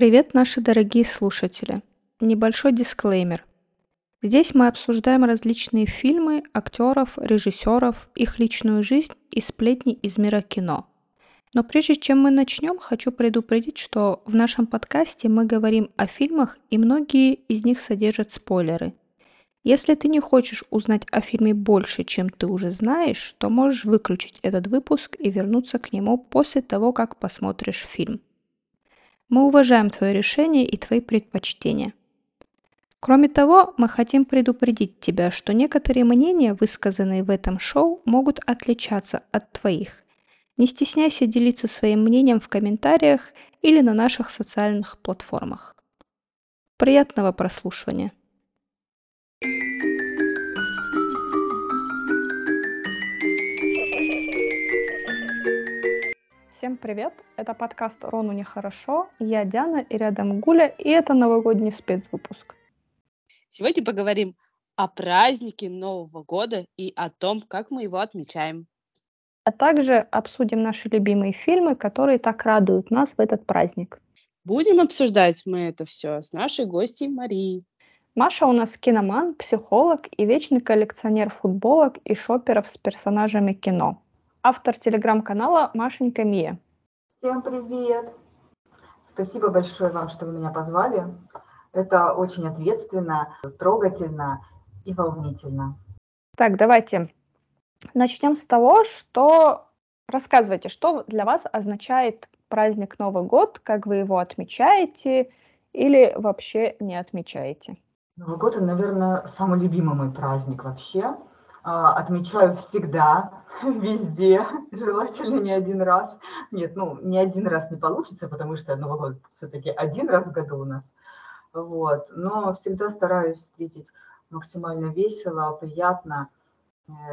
Привет, наши дорогие слушатели! Небольшой дисклеймер. Здесь мы обсуждаем различные фильмы, актеров, режиссеров, их личную жизнь и сплетни из мира кино. Но прежде чем мы начнем, хочу предупредить, что в нашем подкасте мы говорим о фильмах, и многие из них содержат спойлеры. Если ты не хочешь узнать о фильме больше, чем ты уже знаешь, то можешь выключить этот выпуск и вернуться к нему после того, как посмотришь фильм. Мы уважаем твои решения и твои предпочтения. Кроме того, мы хотим предупредить тебя, что некоторые мнения, высказанные в этом шоу, могут отличаться от твоих. Не стесняйся делиться своим мнением в комментариях или на наших социальных платформах. Приятного прослушивания! Всем привет! Это подкаст «Рону нехорошо». Я Диана и рядом Гуля, и это новогодний спецвыпуск. Сегодня поговорим о празднике Нового года и о том, как мы его отмечаем. А также обсудим наши любимые фильмы, которые так радуют нас в этот праздник. Будем обсуждать мы это все с нашей гостьей Марией. Маша у нас киноман, психолог и вечный коллекционер футболок и шопперов с персонажами кино. Автор телеграм-канала Машенька Мия. Всем привет! Спасибо большое вам, что вы меня позвали. Это очень ответственно, трогательно и волнительно. Так, давайте начнем с того, что рассказывайте, что для вас означает праздник Новый год, как вы его отмечаете или вообще не отмечаете. Новый год, наверное, самый любимый мой праздник вообще. Отмечаю всегда, везде, желательно не один раз. Нет, не один раз не получится, потому что Новый год все-таки один раз в году у нас. Вот. Но всегда стараюсь встретить максимально весело, приятно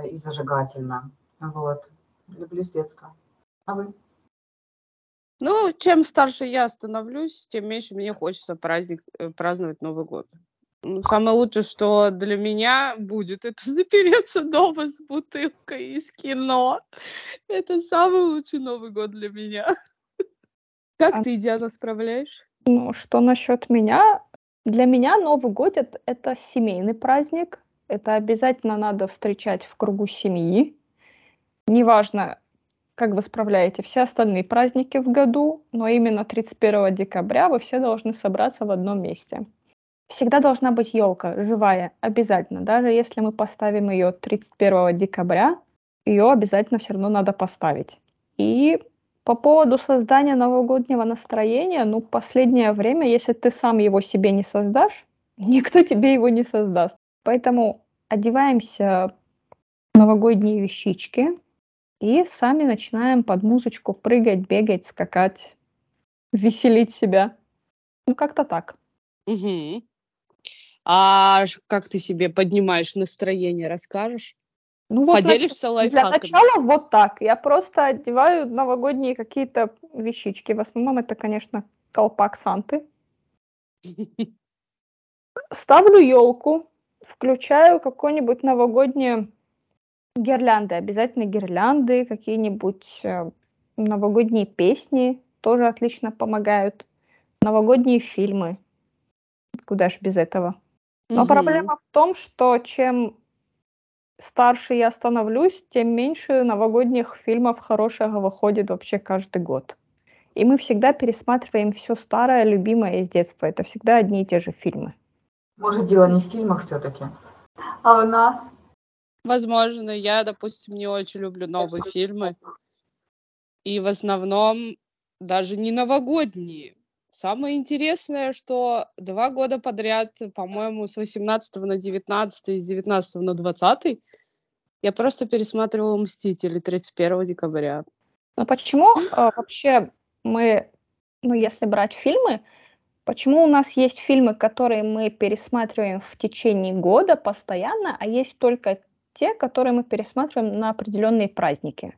и зажигательно. Вот. Люблю с детства. А вы? Чем старше я становлюсь, тем меньше мне хочется праздновать Новый год. Самое лучшее, что для меня будет, это запереться дома с бутылкой из кино. Это самый лучший Новый год для меня. Как ты, Диана, справляешь? Что насчет меня? Для меня Новый год — это семейный праздник. Это обязательно надо встречать в кругу семьи. Неважно, как вы справляете все остальные праздники в году, но именно 31 декабря вы все должны собраться в одном месте. Всегда должна быть елка живая, обязательно. Даже если мы поставим ее 31 декабря, ее обязательно все равно надо поставить. И по поводу создания новогоднего настроения, последнее время, если ты сам его себе не создашь, никто тебе его не создаст. Поэтому одеваемся в новогодние вещички и сами начинаем под музычку прыгать, бегать, скакать, веселить себя. Как-то так. Угу. А как ты себе поднимаешь настроение, расскажешь? Поделишься лайфхаками? Для начала вот так. Я просто одеваю новогодние какие-то вещички. В основном это, конечно, колпак Санты. Ставлю елку, включаю какую-нибудь новогоднюю гирлянду. Обязательно гирлянды, какие-нибудь новогодние песни тоже отлично помогают. Новогодние фильмы. Куда же без этого? Но проблема в том, что чем старше я становлюсь, тем меньше новогодних фильмов хорошего выходит вообще каждый год. И мы всегда пересматриваем все старое, любимое из детства. Это всегда одни и те же фильмы. Может, дело не в фильмах все-таки, а у нас? Возможно. Я, допустим, не очень люблю новые фильмы. И в основном даже не новогодние. Самое интересное, что 2 года подряд, по-моему, с 18 на 19 и с 19 на 20 я просто пересматривала «Мстители» 31 декабря. Но почему вообще мы, если брать фильмы, почему у нас есть фильмы, которые мы пересматриваем в течение года постоянно, а есть только те, которые мы пересматриваем на определенные праздники?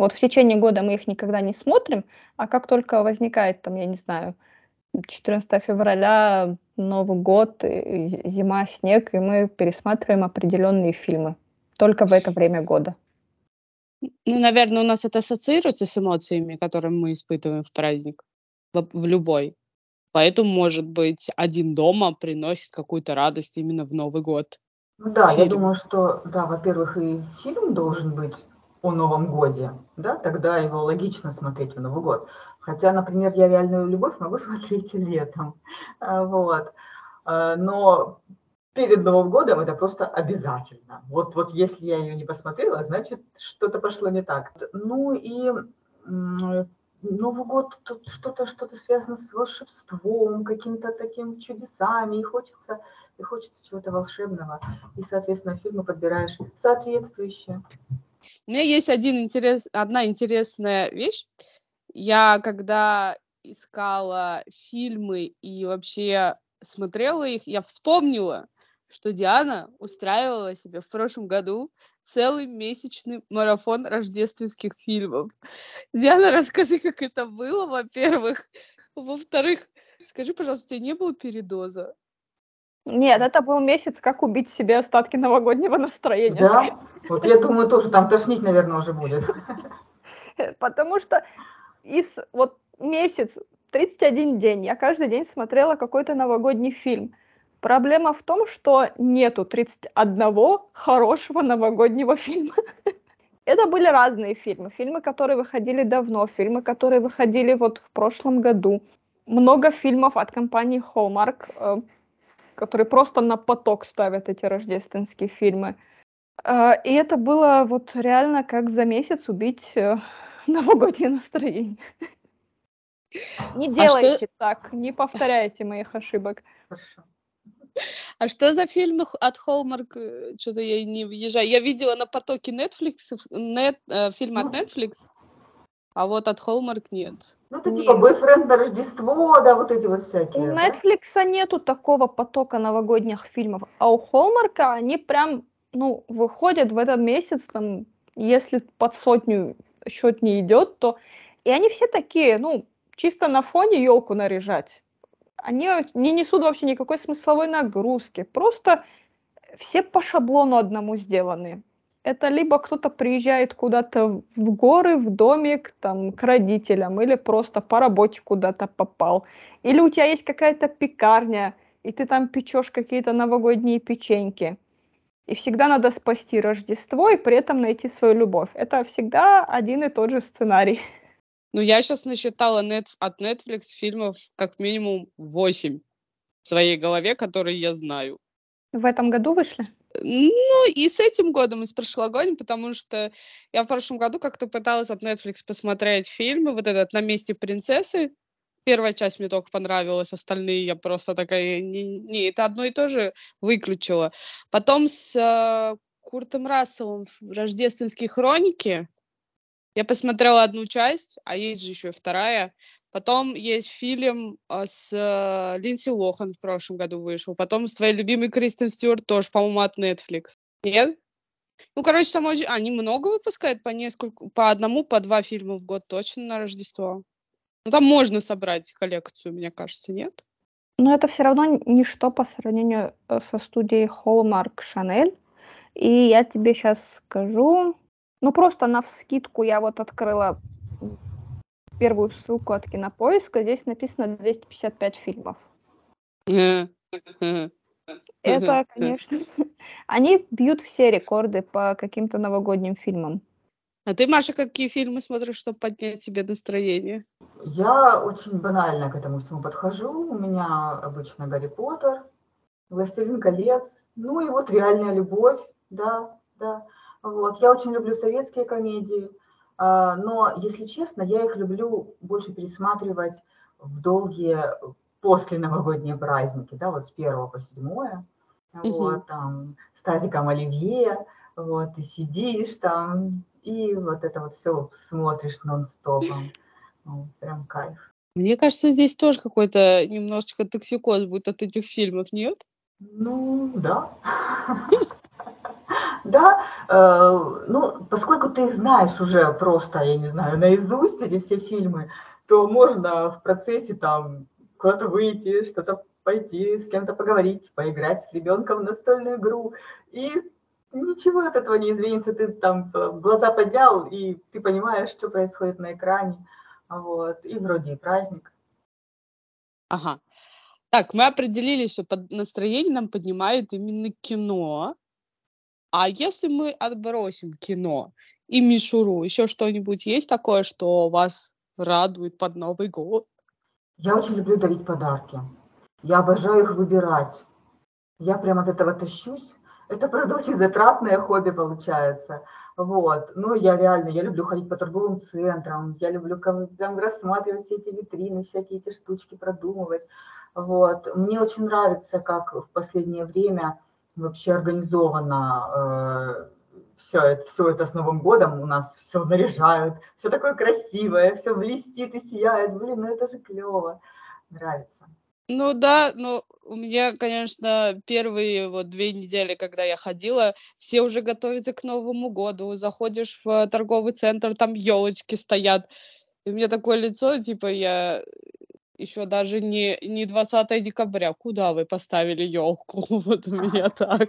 Вот в течение года мы их никогда не смотрим, а как только возникает, 14 февраля, Новый год, зима, снег, и мы пересматриваем определенные фильмы только в это время года. Наверное, у нас это ассоциируется с эмоциями, которые мы испытываем в праздник, в любой. Поэтому, может быть, «Один дома» приносит какую-то радость именно в Новый год. Ну да, фильм. Я думаю, что, да, во-первых, и фильм должен быть о Новом годе, да, тогда его логично смотреть в Новый год. Хотя, например, я «Реальную любовь» могу смотреть летом, вот. Но перед Новым годом это просто обязательно. Вот если я ее не посмотрела, значит, что-то пошло не так. Ну и Новый год, тут что-то связано с волшебством, какими-то такими чудесами, и хочется чего-то волшебного. И, соответственно, фильмы подбираешь соответствующие. У меня есть одна интересная вещь. Я когда искала фильмы и вообще смотрела их, я вспомнила, что Диана устраивала себе в прошлом году целый месячный марафон рождественских фильмов. Диана, расскажи, как это было, во-первых. Во-вторых, скажи, пожалуйста, у тебя не было передоза? Нет, это был месяц, как убить себе остатки новогоднего настроения. Да? Вот я думаю, тоже там тошнить, наверное, уже будет. Потому что из месяц, 31 день, я каждый день смотрела какой-то новогодний фильм. Проблема в том, что нету 31 хорошего новогоднего фильма. Это были разные фильмы. Фильмы, которые выходили давно, фильмы, которые выходили в прошлом году. Много фильмов от компании Hallmark, которые просто на поток ставят эти рождественские фильмы. И это было реально как за месяц убить новогоднее настроение. Не делайте так, не повторяйте моих ошибок. Хорошо. А что за фильмы от Hallmark? Что-то я не въезжаю. Я видела на потоке Netflix, фильм от Netflix, а вот от Hallmark нет. Ну, это типа «Бойфренд на Рождество», да, вот эти всякие. У Netflix'а нету такого потока новогодних фильмов, а у Hallmark'а они прям, выходят в этот месяц, там, если под сотню счет не идет, то... И они все такие, чисто на фоне елку наряжать. Они не несут вообще никакой смысловой нагрузки. Просто все по шаблону одному сделаны. Это либо кто-то приезжает куда-то в горы, в домик, там, к родителям, или просто по работе куда-то попал. Или у тебя есть какая-то пекарня, и ты там печешь какие-то новогодние печеньки. И всегда надо спасти Рождество и при этом найти свою любовь. Это всегда один и тот же сценарий. Ну, я сейчас насчитала от Netflix фильмов как минимум 8 в своей голове, которые я знаю. В этом году вышли? Ну, и с этим годом, и с прошлогодним, потому что я в прошлом году как-то пыталась от Netflix посмотреть фильмы, вот этот «На месте принцессы». Первая часть мне только понравилась, остальные я просто такая, не, это одно и то же, выключила. Потом с Куртом Расселом в «Рождественские хроники». Я посмотрела одну часть, а есть же еще и вторая. Потом есть фильм с Линдси Лохан в прошлом году вышел. Потом с твоей любимой Кристен Стюарт тоже, по-моему, от Netflix. Нет? Ну, короче, они много выпускают по одному, по два фильма в год точно на Рождество. Ну, там можно собрать коллекцию, мне кажется, нет? Но это все равно ничто по сравнению со студией Hallmark Channel. И я тебе сейчас скажу... Ну, просто навскидку я открыла первую ссылку от Кинопоиска. Здесь написано 255 фильмов. Это, конечно... Они бьют все рекорды по каким-то новогодним фильмам. А ты, Маша, какие фильмы смотришь, чтобы поднять себе настроение? Я очень банально к этому всему подхожу. У меня обычно «Гарри Поттер», «Властелин колец», ну и «Реальная любовь», да. Я очень люблю советские комедии, но, если честно, я их люблю больше пересматривать в долгие посленовогодние праздники, да, с 1 по 7, там, с тазиком оливье, и сидишь там, и это все смотришь нон-стопом, прям кайф. Мне кажется, здесь тоже какой-то немножечко токсикоз будет от этих фильмов, нет? Ну, да. Да, поскольку ты их знаешь уже просто, я не знаю, наизусть эти все фильмы, то можно в процессе там куда-то выйти, что-то пойти, с кем-то поговорить, поиграть с ребенком в настольную игру, и ничего от этого не изменится, ты там глаза поднял, и ты понимаешь, что происходит на экране, и вроде и праздник. Ага. Так, мы определились, что под настроение нам поднимает именно кино. А если мы отбросим кино и мишуру, еще что-нибудь есть такое, что вас радует под Новый год? Я очень люблю дарить подарки. Я обожаю их выбирать. Я прям от этого тащусь. Это, правда, очень затратное хобби получается. Вот. Но я реально, я люблю ходить по торговым центрам, я люблю там рассматривать все эти витрины, всякие эти штучки продумывать. Вот. Мне очень нравится, как в последнее время вообще организовано все это с Новым годом. У нас все наряжают, все такое красивое, все блестит и сияет. Блин, ну это же клево. Нравится. Ну да, но у меня, конечно, первые 2 недели, когда я ходила, все уже готовятся к Новому году. Заходишь в торговый центр, там елочки стоят. И у меня такое лицо, типа, я еще даже не 20 декабря. Куда вы поставили елку? Вот у меня так.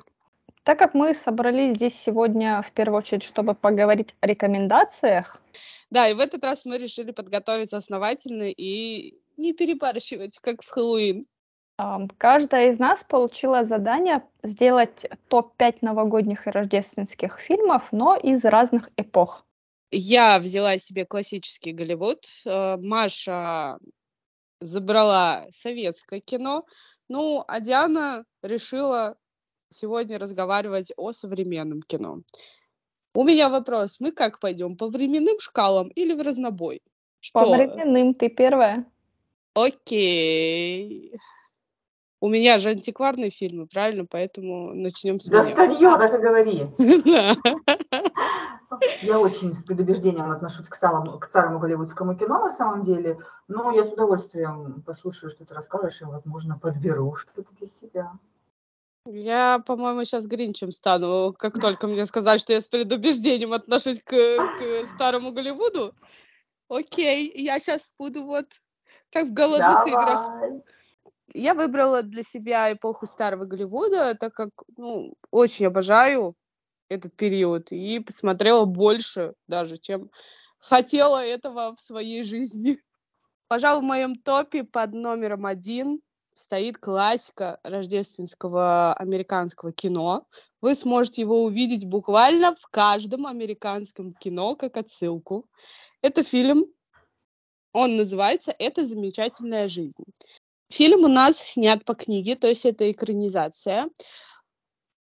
Так как мы собрались здесь сегодня, в первую очередь, чтобы поговорить о рекомендациях. Да, и в этот раз мы решили подготовиться основательно и не перебарщивать, как в Хэллоуин. Каждая из нас получила задание сделать топ-5 новогодних и рождественских фильмов, но из разных эпох. Я взяла себе классический Голливуд. Маша забрала советское кино. Ну, а Диана решила сегодня разговаривать о современном кино. У меня вопрос. Мы как пойдем? По временным шкалам или в разнобой? Что? По временным. Ты первая. Окей. У меня же антикварные фильмы, правильно? Поэтому начнем с меня. Да старье, так и говори. Я очень с предубеждением отношусь к старому голливудскому кино, на самом деле. Но я с удовольствием послушаю, что ты расскажешь, и, возможно, подберу что-то для себя. Я, по-моему, сейчас Гринчем стану, как только мне сказать, что я с предубеждением отношусь к старому Голливуду. Окей, я сейчас буду как в голодных играх. Я выбрала для себя эпоху старого Голливуда, так как очень обожаю этот период и посмотрела больше даже, чем хотела этого в своей жизни. Пожалуй, в моем топе под номером 1 стоит классика рождественского американского кино. Вы сможете его увидеть буквально в каждом американском кино, как отсылку. Это фильм. Он называется «Эта замечательная жизнь». Фильм у нас снят по книге, то есть это экранизация.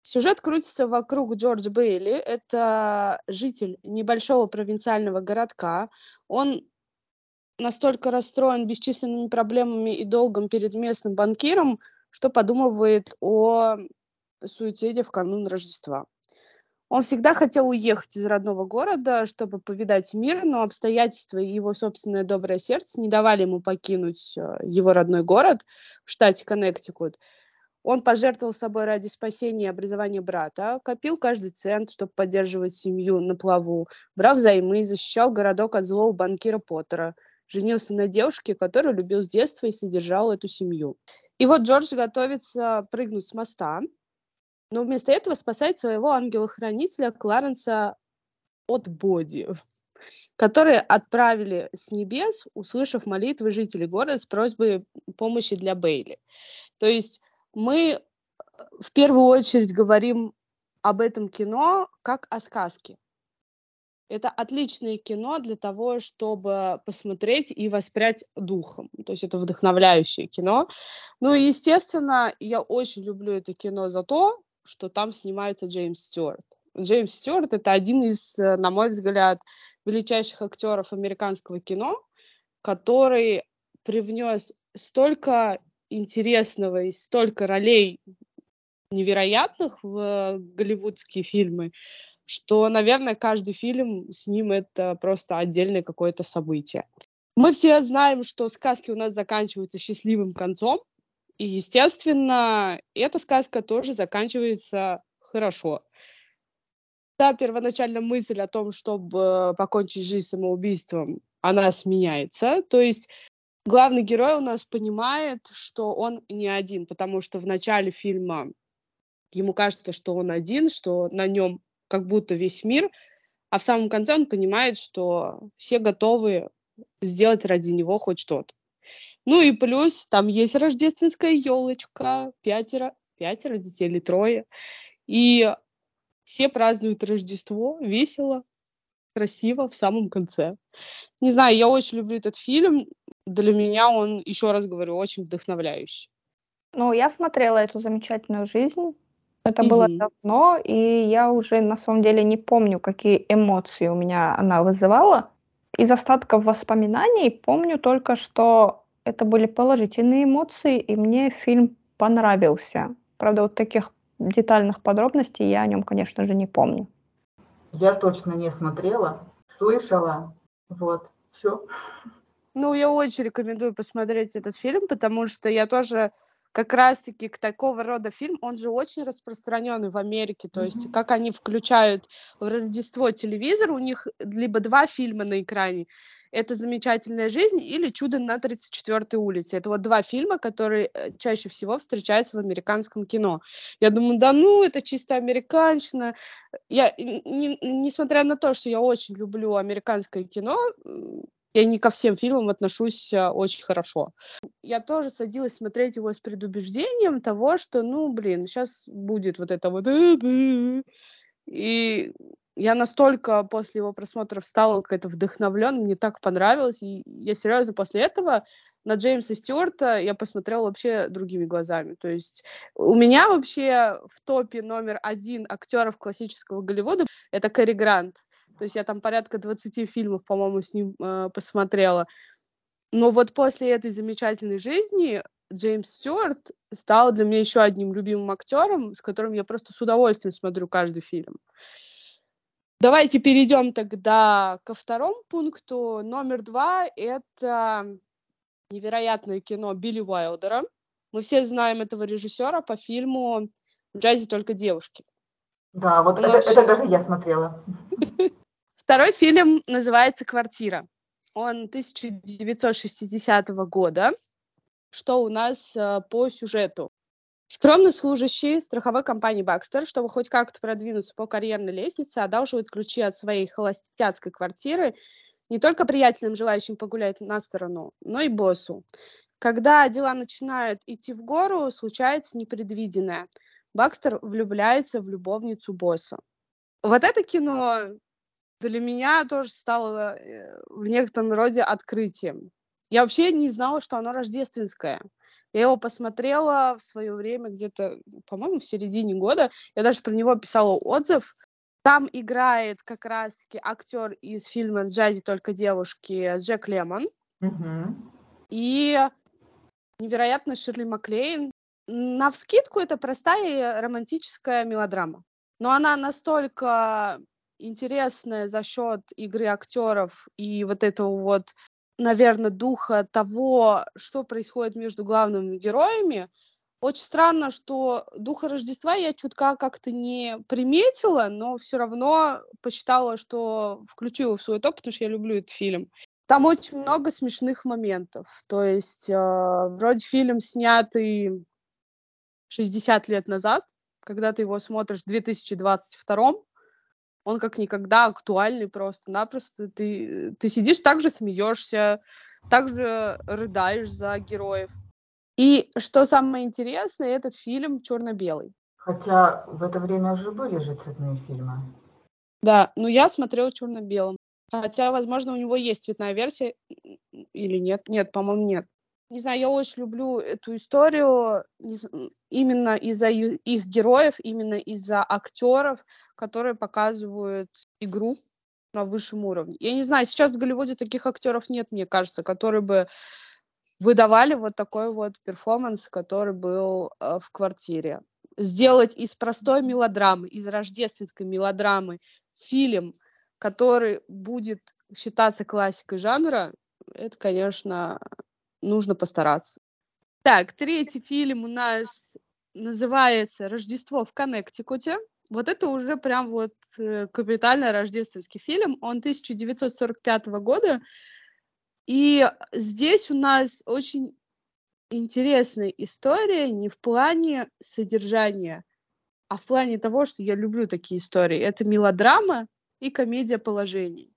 Сюжет крутится вокруг Джорджа Бейли. Это житель небольшого провинциального городка. Он настолько расстроен бесчисленными проблемами и долгом перед местным банкиром, что подумывает о суициде в канун Рождества. Он всегда хотел уехать из родного города, чтобы повидать мир, но обстоятельства и его собственное доброе сердце не давали ему покинуть его родной город в штате Коннектикут. Он пожертвовал собой ради спасения и образования брата, копил каждый цент, чтобы поддерживать семью на плаву, брал займы, защищал городок от злого банкира Поттера, женился на девушке, которую любил с детства и содержал эту семью. И вот Джордж готовится прыгнуть с моста, но вместо этого спасает своего ангела-хранителя Кларенса от Боди, которые отправили с небес, услышав молитвы жителей города с просьбой помощи для Бейли. То есть мы в первую очередь говорим об этом кино как о сказке. Это отличное кино для того, чтобы посмотреть и воспрять духом. То есть это вдохновляющее кино. Ну и, естественно, я очень люблю это кино за то, что там снимается Джеймс Стюарт. Джеймс Стюарт — это один из, на мой взгляд, величайших актеров американского кино, который привнес столько интересного и столько ролей невероятных в голливудские фильмы, что, наверное, каждый фильм с ним — это просто отдельное какое-то событие. Мы все знаем, что сказки у нас заканчиваются счастливым концом, и, естественно, эта сказка тоже заканчивается хорошо. Та первоначальная мысль о том, чтобы покончить жизнь самоубийством, она сменяется. То есть главный герой у нас понимает, что он не один, потому что в начале фильма ему кажется, что он один, что на нем как будто весь мир, а в самом конце он понимает, что все готовы сделать ради него хоть что-то. Ну и плюс там есть рождественская елочка, пятеро детей или трое. И все празднуют Рождество весело, красиво в самом конце. Не знаю, я очень люблю этот фильм. Для меня он, еще раз говорю, очень вдохновляющий. Ну, я смотрела «Эту замечательную жизнь». Это было давно, и я уже на самом деле не помню, какие эмоции у меня она вызывала. Из остатков воспоминаний помню только, что это были положительные эмоции, и мне фильм понравился. Правда, вот таких детальных подробностей я о нем, конечно же, не помню. Я точно не смотрела, слышала, вот, все. Ну, я очень рекомендую посмотреть этот фильм, потому что я тоже как раз-таки к такого рода фильм, он же очень распространенный в Америке, то есть как они включают в Рождество телевизор, у них либо два фильма на экране, «Эта замечательная жизнь» или «Чудо на 34-й улице». Это вот два фильма, которые чаще всего встречаются в американском кино. Я думаю, да ну, это чисто американщина. Я, несмотря на то, что я очень люблю американское кино, я не ко всем фильмам отношусь очень хорошо. Я тоже садилась смотреть его с предубеждением того, что, ну, блин, сейчас будет вот это вот... И я настолько после его просмотра стала какая-то вдохновлённая, мне так понравилось. И я серьезно после этого на Джеймса Стюарта я посмотрела вообще другими глазами. То есть у меня вообще в топе номер 1 актеров классического Голливуда — это Кэрри Грант. То есть я там порядка 20 фильмов, по-моему, с ним посмотрела. Но вот после «Этой замечательной жизни» Джеймс Стюарт стал для меня еще одним любимым актером, с которым я просто с удовольствием смотрю каждый фильм. Давайте перейдем тогда ко второму пункту. Номер 2 — это невероятное кино Билли Уайлдера. Мы все знаем этого режиссера по фильму «В джазе только девушки». Да, вот это даже я смотрела. Второй фильм называется «Квартира». Он 1960 года. Что у нас по сюжету? Скромный служащий страховой компании «Бакстер», чтобы хоть как-то продвинуться по карьерной лестнице, одалживает ключи от своей холостяцкой квартиры не только приятелям, желающим погулять на сторону, но и боссу. Когда дела начинают идти в гору, случается непредвиденное. Бакстер влюбляется в любовницу босса. Вот это кино для меня тоже стало в некотором роде открытием. Я вообще не знала, что оно рождественское. Я его посмотрела в свое время где-то, по-моему, в середине года. Я даже про него писала отзыв. Там играет как раз-таки актер из фильма «В джазе только девушки» Джек Лемон. И невероятно Ширли Маклейн. Навскидку это простая романтическая мелодрама. Но она настолько интересная за счет игры актеров и вот этого вот, наверное, духа того, что происходит между главными героями. Очень странно, что духа Рождества я чутка как-то не приметила, но все равно посчитала, что включу его в свой топ, потому что я люблю этот фильм. Там очень много смешных моментов. То есть вроде фильм снятый 60 лет назад, когда ты его смотришь в 2022-м, он как никогда актуальный просто-напросто. Ты сидишь, так же смеешься, так же рыдаешь за героев. И что самое интересное, этот фильм черно-белый. Хотя в это время же были же цветные фильмы. Да, но я смотрела черно-белым. Хотя, возможно, у него есть цветная версия или нет. Нет, по-моему, нет. Не знаю, я очень люблю эту историю именно из-за их героев, именно из-за актеров, которые показывают игру на высшем уровне. Я не знаю, сейчас в Голливуде таких актеров нет, мне кажется, которые бы выдавали вот такой вот перформанс, который был в «Квартире». Сделать из простой мелодрамы, из рождественской мелодрамы фильм, который будет считаться классикой жанра, это, конечно... Нужно постараться. Так, третий фильм у нас называется «Рождество в Коннектикуте». Вот это уже прям вот капитально рождественский фильм. Он 1945 года. И здесь у нас очень интересная история не в плане содержания, а в плане того, что я люблю такие истории. Это мелодрама и комедия положений.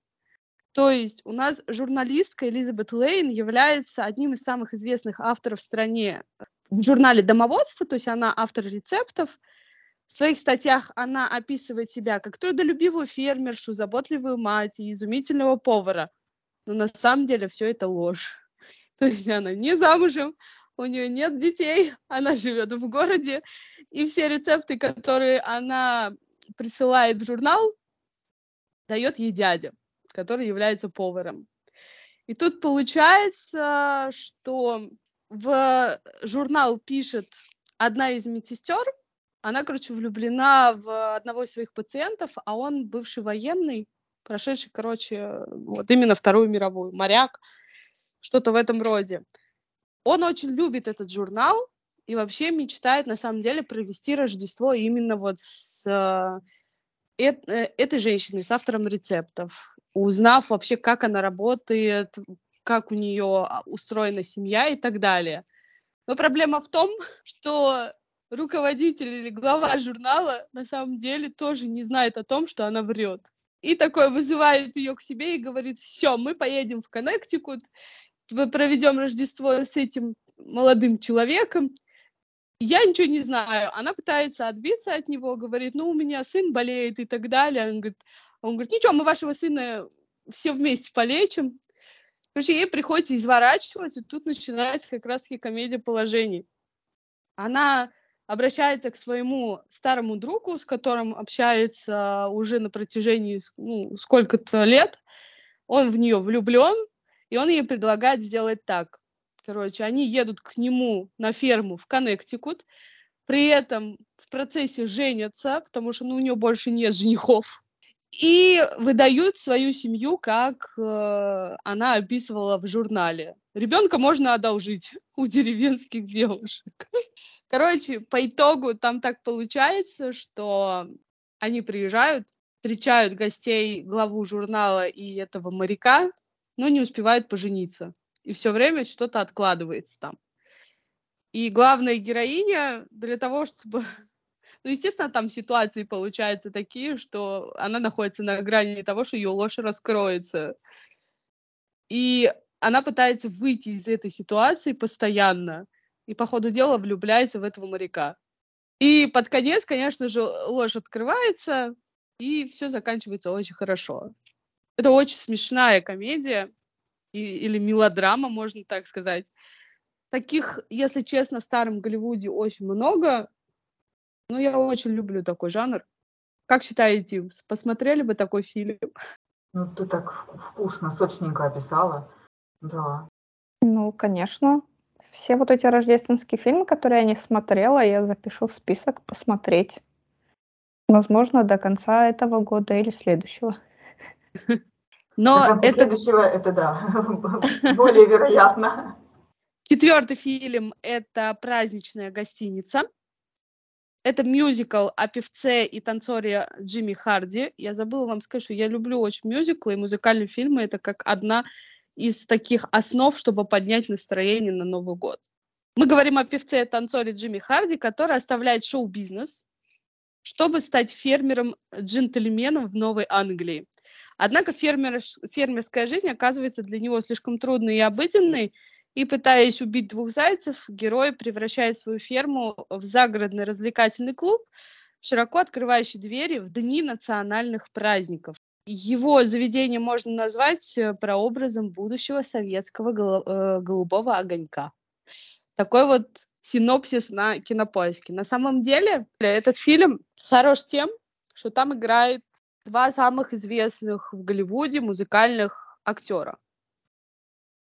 То есть у нас журналистка Элизабет Лейн является одним из самых известных авторов в стране в журнале «Домоводство», то есть она автор рецептов. В своих статьях она описывает себя как трудолюбивую фермершу, заботливую мать и изумительного повара. Но на самом деле все это ложь. То есть она не замужем, у нее нет детей, она живет в городе. И все рецепты, которые она присылает в журнал, дает ей дядя, который является поваром. И тут получается, что в журнал пишет одна из медсестер, она, короче, влюблена в одного из своих пациентов, а он бывший военный, прошедший, короче, вот именно Вторую мировую, моряк, что-то в этом роде. Он очень любит этот журнал и вообще мечтает, на самом деле, провести Рождество именно вот с этой женщиной, с автором рецептов, узнав вообще, как она работает, как у нее устроена семья и так далее. Но проблема в том, что руководитель или глава журнала на самом деле тоже не знает о том, что она врет. И такой вызывает ее к себе и говорит: все, мы поедем в Коннектикут, мы проведем Рождество с этим молодым человеком. Я ничего не знаю. Она пытается отбиться от него, говорит: ну, у меня сын болеет и так далее. Он говорит, ничего, мы вашего сына все вместе полечим. Короче, ей приходится изворачиваться, и тут начинается как раз-таки комедия положений. Она обращается к своему старому другу, с которым общается уже на протяжении сколько-то лет. Он в нее влюблен, и он ей предлагает сделать так. Короче, они едут к нему на ферму в Коннектикут, при этом в процессе женятся, потому что у нее больше нет женихов, и выдают свою семью, как она описывала в журнале. Ребенка можно одолжить у деревенских девушек. Короче, по итогу там так получается, что они приезжают, встречают гостей, главу журнала и этого моряка, но не успевают пожениться. И все время что-то откладывается там. И главная героиня для того, чтобы... Ну, естественно, там ситуации получаются такие, что она находится на грани того, что ее ложь раскроется. И она пытается выйти из этой ситуации постоянно. И по ходу дела влюбляется в этого моряка. И под конец, конечно же, ложь открывается, и все заканчивается очень хорошо. Это очень смешная комедия, или мелодрама, можно так сказать. Таких, если честно, в старом Голливуде очень много, но я очень люблю такой жанр. Как считаете, посмотрели бы такой фильм? Ну, ты так вкусно, сочненько описала. Да. Ну, конечно. Все вот эти рождественские фильмы, которые я не смотрела, я запишу в список посмотреть. Возможно, до конца этого года или следующего. Но это... Следующего, это да, более вероятно. Четвертый фильм – это «Праздничная гостиница». Это мюзикл о певце и танцоре Джимми Харди. Я забыла вам сказать, что я люблю очень мюзиклы и музыкальные фильмы. Это как одна из таких основ, чтобы поднять настроение на Новый год. Мы говорим о певце и танцоре Джимми Харди, который оставляет шоу-бизнес, чтобы стать фермером-джентльменом в Новой Англии. Однако фермерская жизнь оказывается для него слишком трудной и обыденной, и, пытаясь убить двух зайцев, герой превращает свою ферму в загородный развлекательный клуб, широко открывающий двери в дни национальных праздников. Его заведение можно назвать прообразом будущего советского голубого огонька. Такой вот синопсис на Кинопоиске. На самом деле этот фильм хорош тем, что там играет два самых известных в Голливуде музыкальных актера.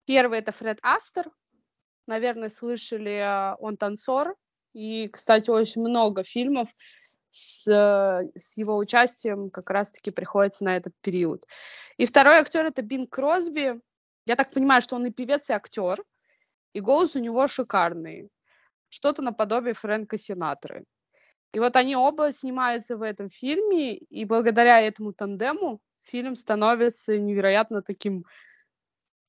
Первый — это Фред Астер. Наверное, слышали, он танцор. И, кстати, очень много фильмов с его участием как раз-таки приходится на этот период. И второй актер — это Бинг Кросби. Я так понимаю, что он и певец, и актер, и голос у него шикарный. Что-то наподобие Фрэнка Синатры. И вот они оба снимаются в этом фильме, и благодаря этому тандему фильм становится невероятно таким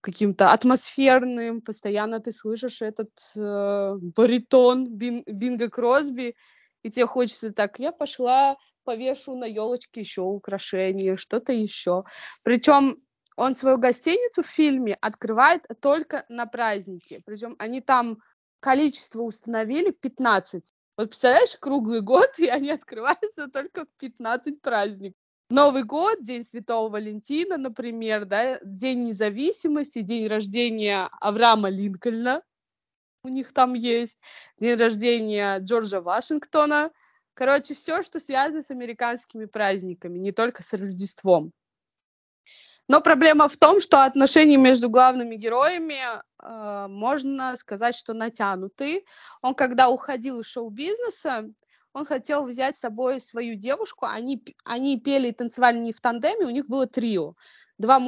каким-то атмосферным. Постоянно ты слышишь этот баритон Бинга Кросби, и тебе хочется так: я пошла, повешу на елочке еще украшения, что-то еще. Причем Он свою гостиницу в фильме открывает только на праздники. Причем они там количество установили 15. Вот представляешь, круглый год, и они открываются только в 15 праздников. Новый год, День Святого Валентина, например, да, День независимости, День рождения Авраама Линкольна у них там есть, День рождения Джорджа Вашингтона. Короче, все, что связано с американскими праздниками, не только с Рождеством. Но проблема в том, что отношения между главными героями, можно сказать, что натянуты. Он, когда уходил из шоу-бизнеса, он хотел взять с собой свою девушку. Они пели и танцевали не в тандеме, у них было трио. Два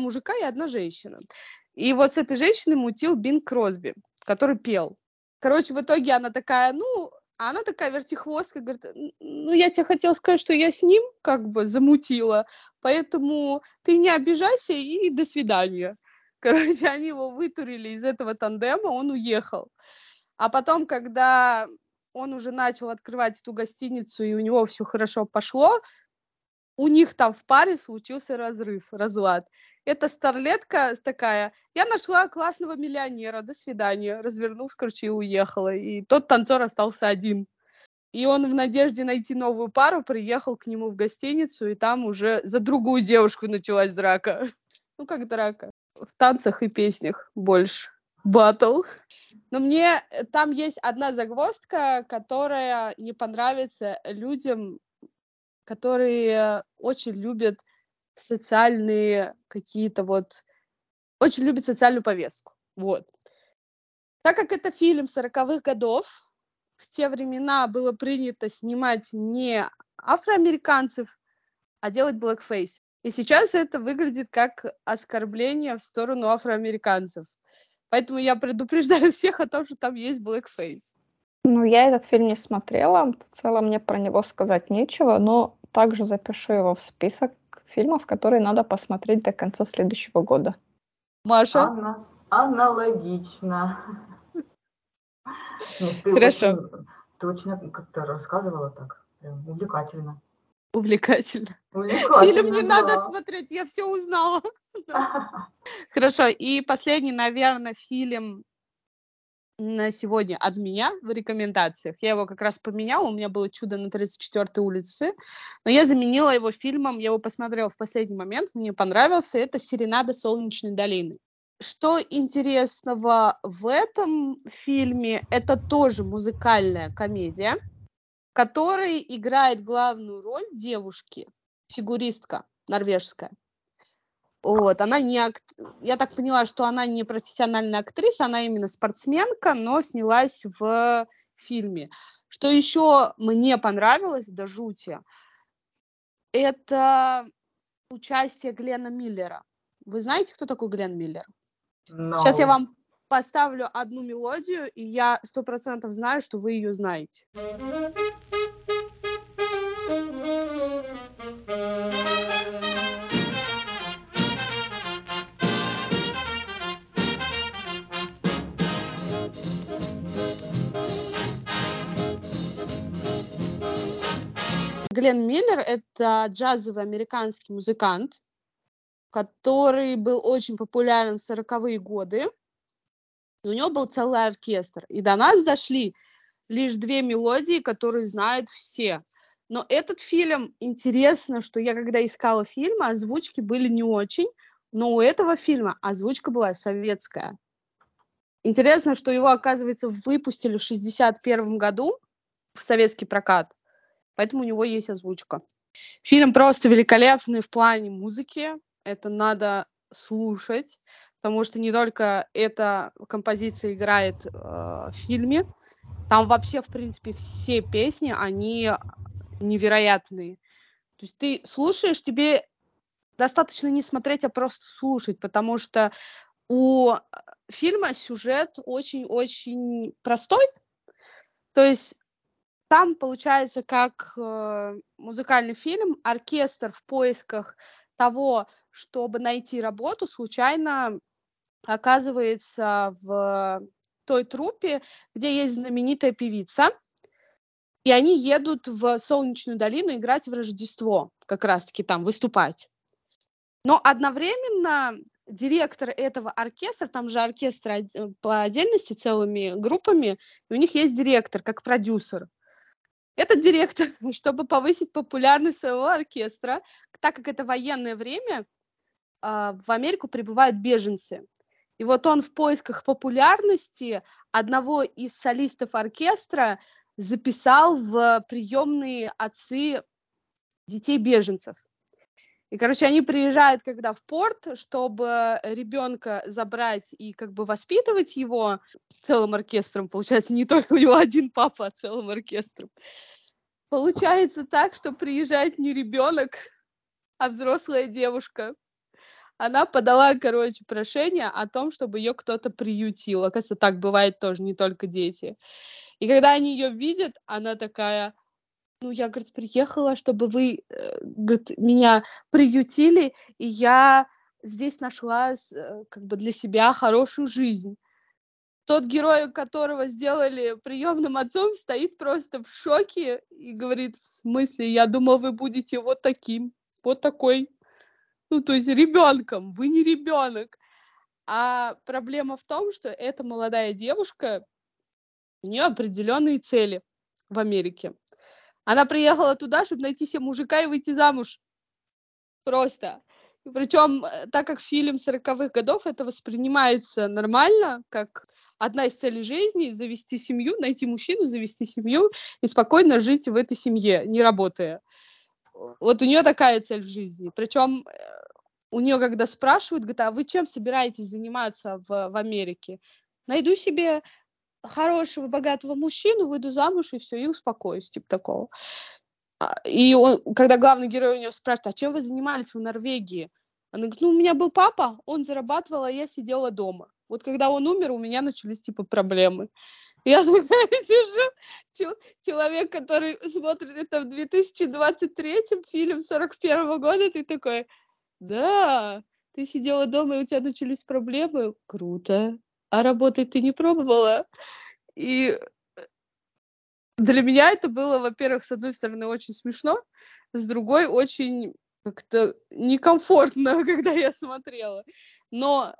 мужика и одна женщина. И вот с этой женщиной мутил Бинг Кросби, который пел. Короче, в итоге она такая вертихвостка, говорит, я тебе хотела сказать, что я с ним как бы замутила, поэтому ты не обижайся и до свидания. Короче, они его вытурили из этого тандема, он уехал. А потом, когда он уже начал открывать эту гостиницу, и у него все хорошо пошло, у них там в паре случился разлад. Эта старлетка такая, я нашла классного миллионера, до свидания. Развернулась, короче, и уехала. И тот танцор остался один. И он в надежде найти новую пару приехал к нему в гостиницу, и там уже за другую девушку началась драка. Ну, как драка. В танцах и песнях больше. Батл. Но мне там есть одна загвоздка, которая не понравится людям, которые очень любят социальные какие-то очень любят социальную повестку. Вот. Так как это фильм 40-х годов, в те времена было принято снимать не афроамериканцев, а делать блэкфейс. И сейчас это выглядит как оскорбление в сторону афроамериканцев. Поэтому я предупреждаю всех о том, что там есть блэкфейс. Я этот фильм не смотрела, в целом мне про него сказать нечего, но также запишу его в список фильмов, которые надо посмотреть до конца следующего года. Маша? Аналогично. Хорошо. Ты очень как-то рассказывала так, прям увлекательно. Фильм не надо смотреть, я все узнала. Хорошо, и последний, наверное, фильм на сегодня от меня в рекомендациях. Я его как раз поменяла, у меня было «Чудо на 34-й улице», но я заменила его фильмом, я его посмотрела в последний момент, мне понравился, это «Серенада Солнечной долины». Что интересного в этом фильме, это тоже музыкальная комедия, в которой играет главную роль девушки, фигуристка норвежская. Она я так поняла, что она не профессиональная актриса, она именно спортсменка, но снялась в фильме. Что еще мне понравилось до жути, это участие Гленна Миллера. Вы знаете, кто такой Гленн Миллер? No. Сейчас я вам поставлю одну мелодию, и я 100% знаю, что вы ее знаете. Гленн Миллер – это джазовый американский музыкант, который был очень популярен в 40-е годы. И у него был целый оркестр. И до нас дошли лишь две мелодии, которые знают все. Но этот фильм, интересно, что я когда искала фильмы, озвучки были не очень, но у этого фильма озвучка была советская. Интересно, что его, оказывается, выпустили в 1961 году в советский прокат. Поэтому у него есть озвучка. Фильм просто великолепный в плане музыки. Это надо слушать, потому что не только эта композиция играет в фильме. Там вообще, в принципе, все песни, они невероятные. То есть ты слушаешь, тебе достаточно не смотреть, а просто слушать, потому что у фильма сюжет очень-очень простой. То есть там получается как музыкальный фильм, оркестр в поисках того, чтобы найти работу, случайно оказывается в той труппе, где есть знаменитая певица, и они едут в Солнечную долину играть в Рождество, как раз-таки там выступать. Но одновременно директор этого оркестра, там же оркестр по отдельности целыми группами, и у них есть директор, как продюсер. Этот директор, чтобы повысить популярность своего оркестра, так как это военное время, в Америку прибывают беженцы. И вот он в поисках популярности одного из солистов оркестра записал в приемные отцы детей беженцев. И, короче, они приезжают, когда в порт, чтобы ребенка забрать и как бы воспитывать его целым оркестром. Получается, не только у него один папа, а целым оркестром. Получается так, что приезжает не ребенок, а взрослая девушка. Она подала, короче, прошение о том, чтобы ее кто-то приютил. Оказывается, так бывает тоже, не только дети. И когда они ее видят, она такая... Ну, я, говорит, приехала, чтобы вы, говорит, меня приютили, и я здесь нашла, как бы, для себя хорошую жизнь. Тот герой, которого сделали приемным отцом, стоит просто в шоке и говорит, в смысле, я думал, вы будете вот таким, вот такой, ну, то есть ребенком, вы не ребенок. А проблема в том, что эта молодая девушка, у нее определенные цели в Америке. Она приехала туда, чтобы найти себе мужика и выйти замуж. Просто. И причем, так как фильм 40-х годов, это воспринимается нормально, как одна из целей жизни — завести семью, найти мужчину, завести семью и спокойно жить в этой семье, не работая. Вот у нее такая цель в жизни. Причем у нее, когда спрашивают, говорят, а вы чем собираетесь заниматься в Америке? Найду себе... хорошего, богатого мужчину, выйду замуж, и все, и успокоюсь, типа такого. И он, когда главный герой у него спрашивает, а чем вы занимались в Норвегии? Она говорит, ну, у меня был папа, он зарабатывал, а я сидела дома. Вот когда он умер, у меня начались, типа, проблемы. Я сижу, человек, который смотрит это в 2023-м, фильм 41-го года, ты такой, да, ты сидела дома, и у тебя начались проблемы? Круто. А работать ты не пробовала? И для меня это было, во-первых, с одной стороны, очень смешно, с другой, очень как-то некомфортно, когда я смотрела. Но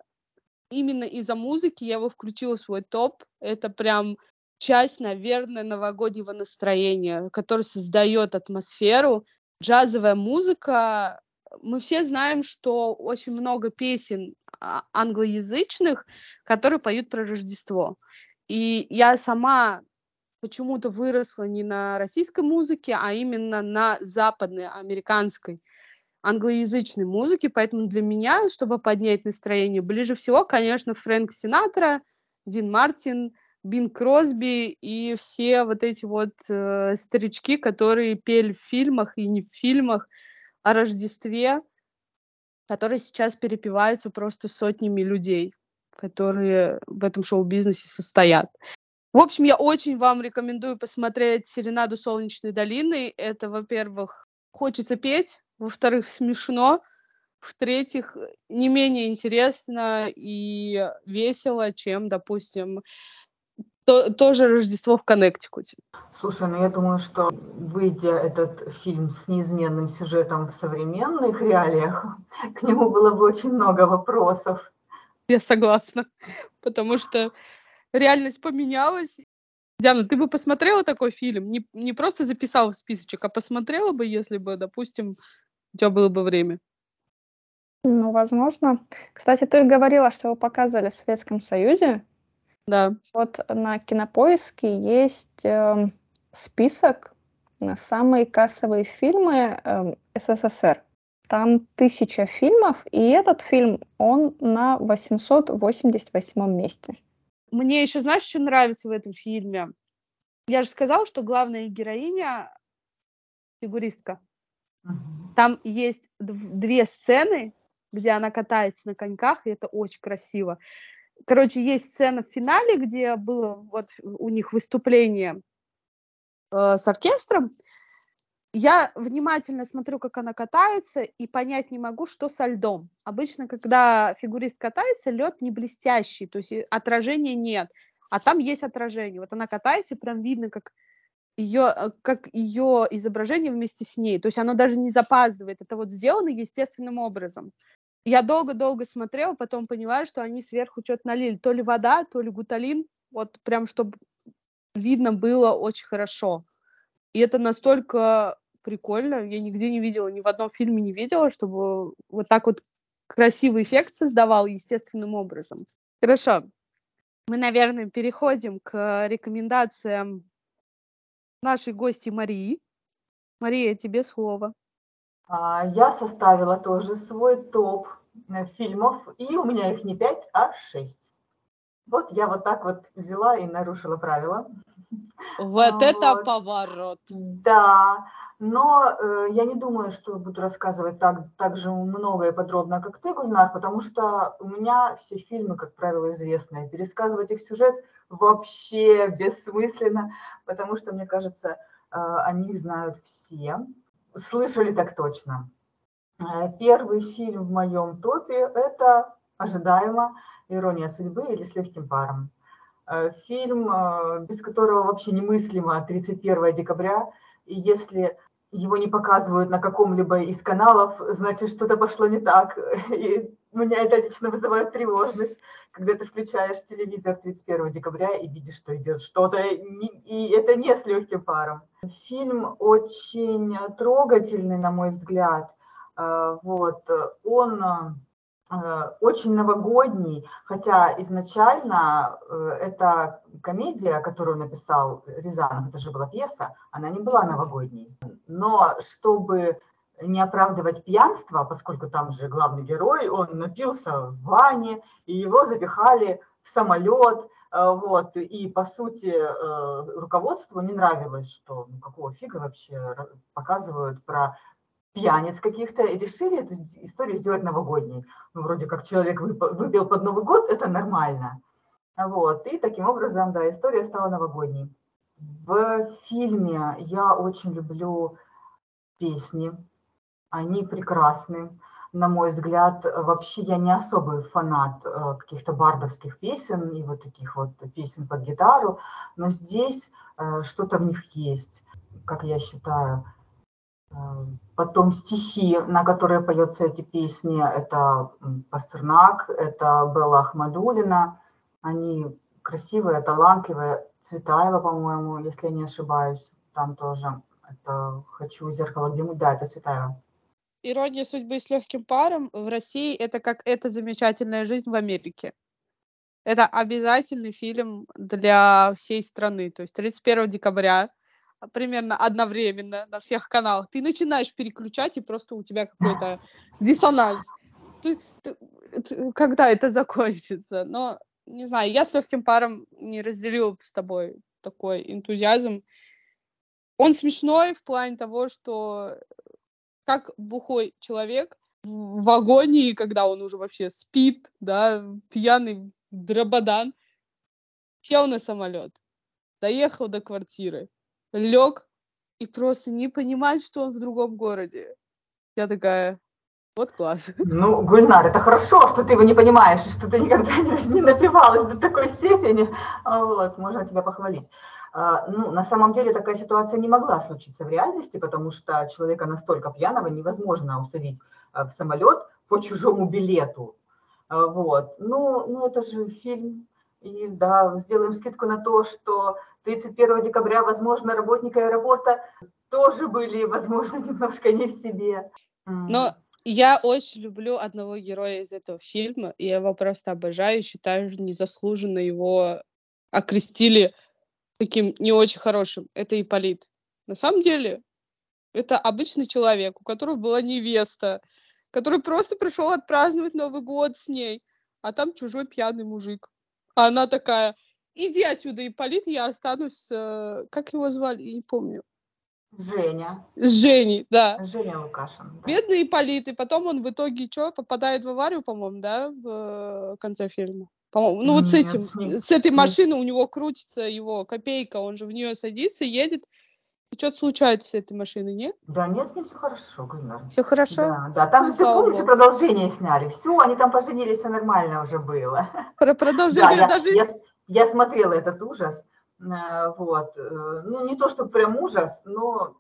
именно из-за музыки я его включила в свой топ. Это прям часть, наверное, новогоднего настроения, которое создает атмосферу. Джазовая музыка. Мы все знаем, что очень много песен англоязычных, которые поют про Рождество. И я сама почему-то выросла не на российской музыке, а именно на западной, американской, англоязычной музыке. Поэтому для меня, чтобы поднять настроение, ближе всего, конечно, Фрэнк Синатра, Дин Мартин, Бинг Кросби и все вот эти вот старички, которые пели в фильмах и не в фильмах о Рождестве, которые сейчас перепеваются просто сотнями людей, которые в этом шоу-бизнесе состоят. В общем, я очень вам рекомендую посмотреть «Серенаду Солнечной долины». Это, во-первых, хочется петь, во-вторых, смешно, в-третьих, не менее интересно и весело, чем, допустим, тоже «Рождество в Коннектикуте». Слушай, ну я думаю, что, выйдя этот фильм с неизменным сюжетом в современных реалиях, к нему было бы очень много вопросов. Я согласна, потому что реальность поменялась. Диана, ты бы посмотрела такой фильм? Не просто записала в списочек, а посмотрела бы, если бы, допустим, у тебя было бы время? Ну, возможно. Кстати, ты говорила, что его показывали в Советском Союзе. Да. Вот на Кинопоиске есть список на самые кассовые фильмы СССР. Там 1000 фильмов, и этот фильм, он на 888 месте. Мне еще, знаешь, что нравится в этом фильме? Я же сказала, что главная героиня — фигуристка. Там есть две сцены, где она катается на коньках, и это очень красиво. Короче, есть сцена в финале, где было вот у них выступление с оркестром. Я внимательно смотрю, как она катается, и понять не могу, что со льдом. Обычно, когда фигурист катается, лед не блестящий, то есть отражения нет. А там есть отражение. Вот она катается, прям видно, как ее изображение вместе с ней. То есть оно даже не запаздывает. Это вот сделано естественным образом. Я долго-долго смотрела, потом поняла, что они сверху что-то налили. То ли вода, то ли гуталин. Вот прям, чтобы видно было очень хорошо. И это настолько прикольно. Я нигде не видела, ни в одном фильме не видела, чтобы вот так вот красивый эффект создавал естественным образом. Хорошо. Мы, наверное, переходим к рекомендациям нашей гости Марии. Мария, тебе слово. Я составила тоже свой топ фильмов, и у меня их не 5, а 6. Вот я вот так вот взяла и нарушила правила. Вот это поворот. Да, но я не думаю, что буду рассказывать так же много и подробно, как ты, Гульнар, потому что у меня все фильмы, как правило, известны. Пересказывать их сюжет вообще бессмысленно, потому что, мне кажется, они знают все. Слышали так точно. Первый фильм в моем топе – это ожидаемо «Ирония судьбы» или «С легким паром». Фильм, без которого вообще немыслимо 31 декабря. И если его не показывают на каком-либо из каналов, значит, что-то пошло не так. И меня это лично вызывает тревожность, когда ты включаешь телевизор 31 декабря и видишь, что идет что-то, и это не «С легким паром». Фильм очень трогательный, на мой взгляд. Вот. Он очень новогодний, хотя изначально это комедия, которую написал Рязанов, это же была пьеса, она не была новогодней. Но чтобы не оправдывать пьянство, поскольку там же главный герой, он напился в ванне, и его запихали в самолет, вот, и, по сути, руководству не нравилось, что какого фига вообще показывают про пьяниц каких-то, и решили эту историю сделать новогодней. Ну, вроде как человек выпил под Новый год, это нормально. Вот, и таким образом, да, история стала новогодней. В фильме я очень люблю песни, они прекрасны. На мой взгляд, вообще я не особый фанат каких-то бардовских песен и вот таких вот песен под гитару, но здесь что-то в них есть, как я считаю. Потом стихи, на которые поются эти песни, это Пастернак, это Белла Ахмадуллина. Они красивые, талантливые. Цветаева, по-моему, если я не ошибаюсь, там тоже. Это «Хочу зеркало, где мы». Да, это Цветаева. «Ирония судьбы» с легким паром в России — это как «Эта замечательная жизнь» в Америке. Это обязательный фильм для всей страны. То есть 31 декабря примерно одновременно на всех каналах ты начинаешь переключать, и просто у тебя какой-то диссонанс. Когда это закончится? Но, не знаю, я с легким паром не разделила с тобой такой энтузиазм. Он смешной в плане того, что как бухой человек в агонии, когда он уже вообще спит, да, пьяный драбадан, сел на самолет, доехал до квартиры, лег и просто не понимает, что он в другом городе. Я такая, вот класс. Ну, Гульнар, это хорошо, что ты его не понимаешь, что ты никогда не напивалась до такой степени. Вот, можно тебя похвалить. Ну, на самом деле такая ситуация не могла случиться в реальности, потому что человека настолько пьяного невозможно усадить в самолет по чужому билету. Вот. Ну, это же фильм. И да, сделаем скидку на то, что 31 декабря, возможно, работники аэропорта тоже были, возможно, немножко не в себе. Но я очень люблю одного героя из этого фильма, я его просто обожаю, считаю, что незаслуженно его окрестили таким не очень хорошим. Это Ипполит. На самом деле, это обычный человек, у которого была невеста, который просто пришел отпраздновать Новый год с ней, а там чужой пьяный мужик. А она такая, иди отсюда, Ипполит, я останусь, как его звали, я не помню. Женя. Женя, да. Женя Лукашин. Да. Бедный Ипполит, и потом он в итоге что, попадает в аварию, по-моему, да, в конце фильма? По-моему. Ну вот с этим, с этой машины у него крутится его копейка, он же в нее садится, едет. И что-то случается с этой машиной, нет? Да нет, с ней все хорошо, Гульнар. Все хорошо? Да, там же, помните, продолжение сняли. Все, они там поженились, все нормально уже было. Про продолжение даже... Я смотрела этот ужас. Вот. Ну, не то, что прям ужас, но,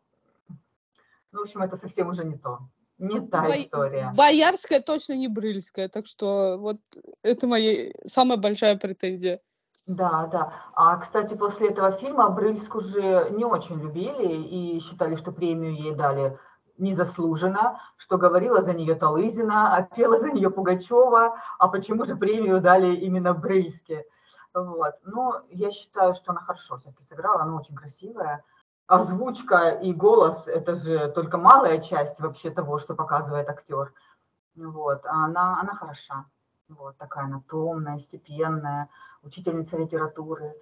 ну, в общем, это совсем уже не то. Не та история. Боярская точно не брыльская, так что вот это моя самая большая претензия. Да, да. А, кстати, после этого фильма Брыльск уже не очень любили и считали, что премию ей дали незаслуженно, что говорила за нее Талызина, а пела за нее Пугачева, а почему же премию дали именно Брыльске? Вот. Но я считаю, что она хорошо все-таки сыграла, она очень красивая. Озвучка и голос – это же только малая часть вообще того, что показывает актер. Вот. А она хороша. Вот такая она томная, степенная, учительница литературы,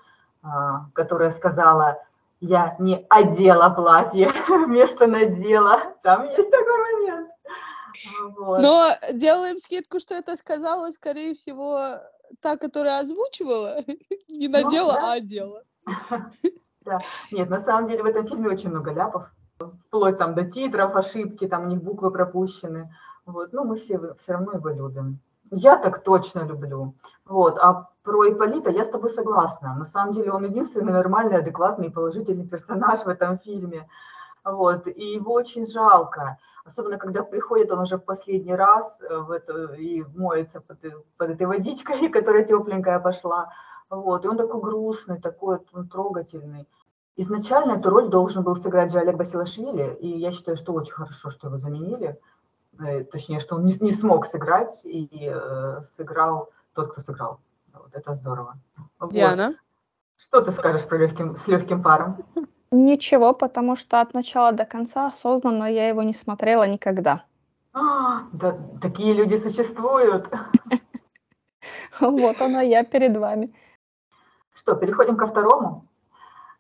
которая сказала, я не одела платье, вместо надела. Там есть такой момент. Вот. Но делаем скидку, что это сказала, скорее всего, та, которая озвучивала, не надела, ну, да. А одела. Да. Нет, на самом деле в этом фильме очень много ляпов, вплоть там до титров, ошибки, там у них буквы пропущены. Вот. Но мы все равно его любим. Я так точно люблю. Вот. А про Ипполита я с тобой согласна. На самом деле он единственный нормальный, адекватный и положительный персонаж в этом фильме. Вот. И его очень жалко. Особенно, когда приходит он уже в последний раз в это, и моется под этой водичкой, которая тепленькая пошла. Вот. И он такой грустный, такой трогательный. Изначально эту роль должен был сыграть же Олег Басилашвили. И я считаю, что очень хорошо, что его заменили. Точнее, что он не смог сыграть, и сыграл тот, кто сыграл. Вот, это здорово. Диана? Вот. Что ты скажешь про «С легким паром»? Ничего, потому что от начала до конца осознанно я его не смотрела никогда. Да, такие люди существуют! Вот она, я перед вами. Что, переходим ко второму?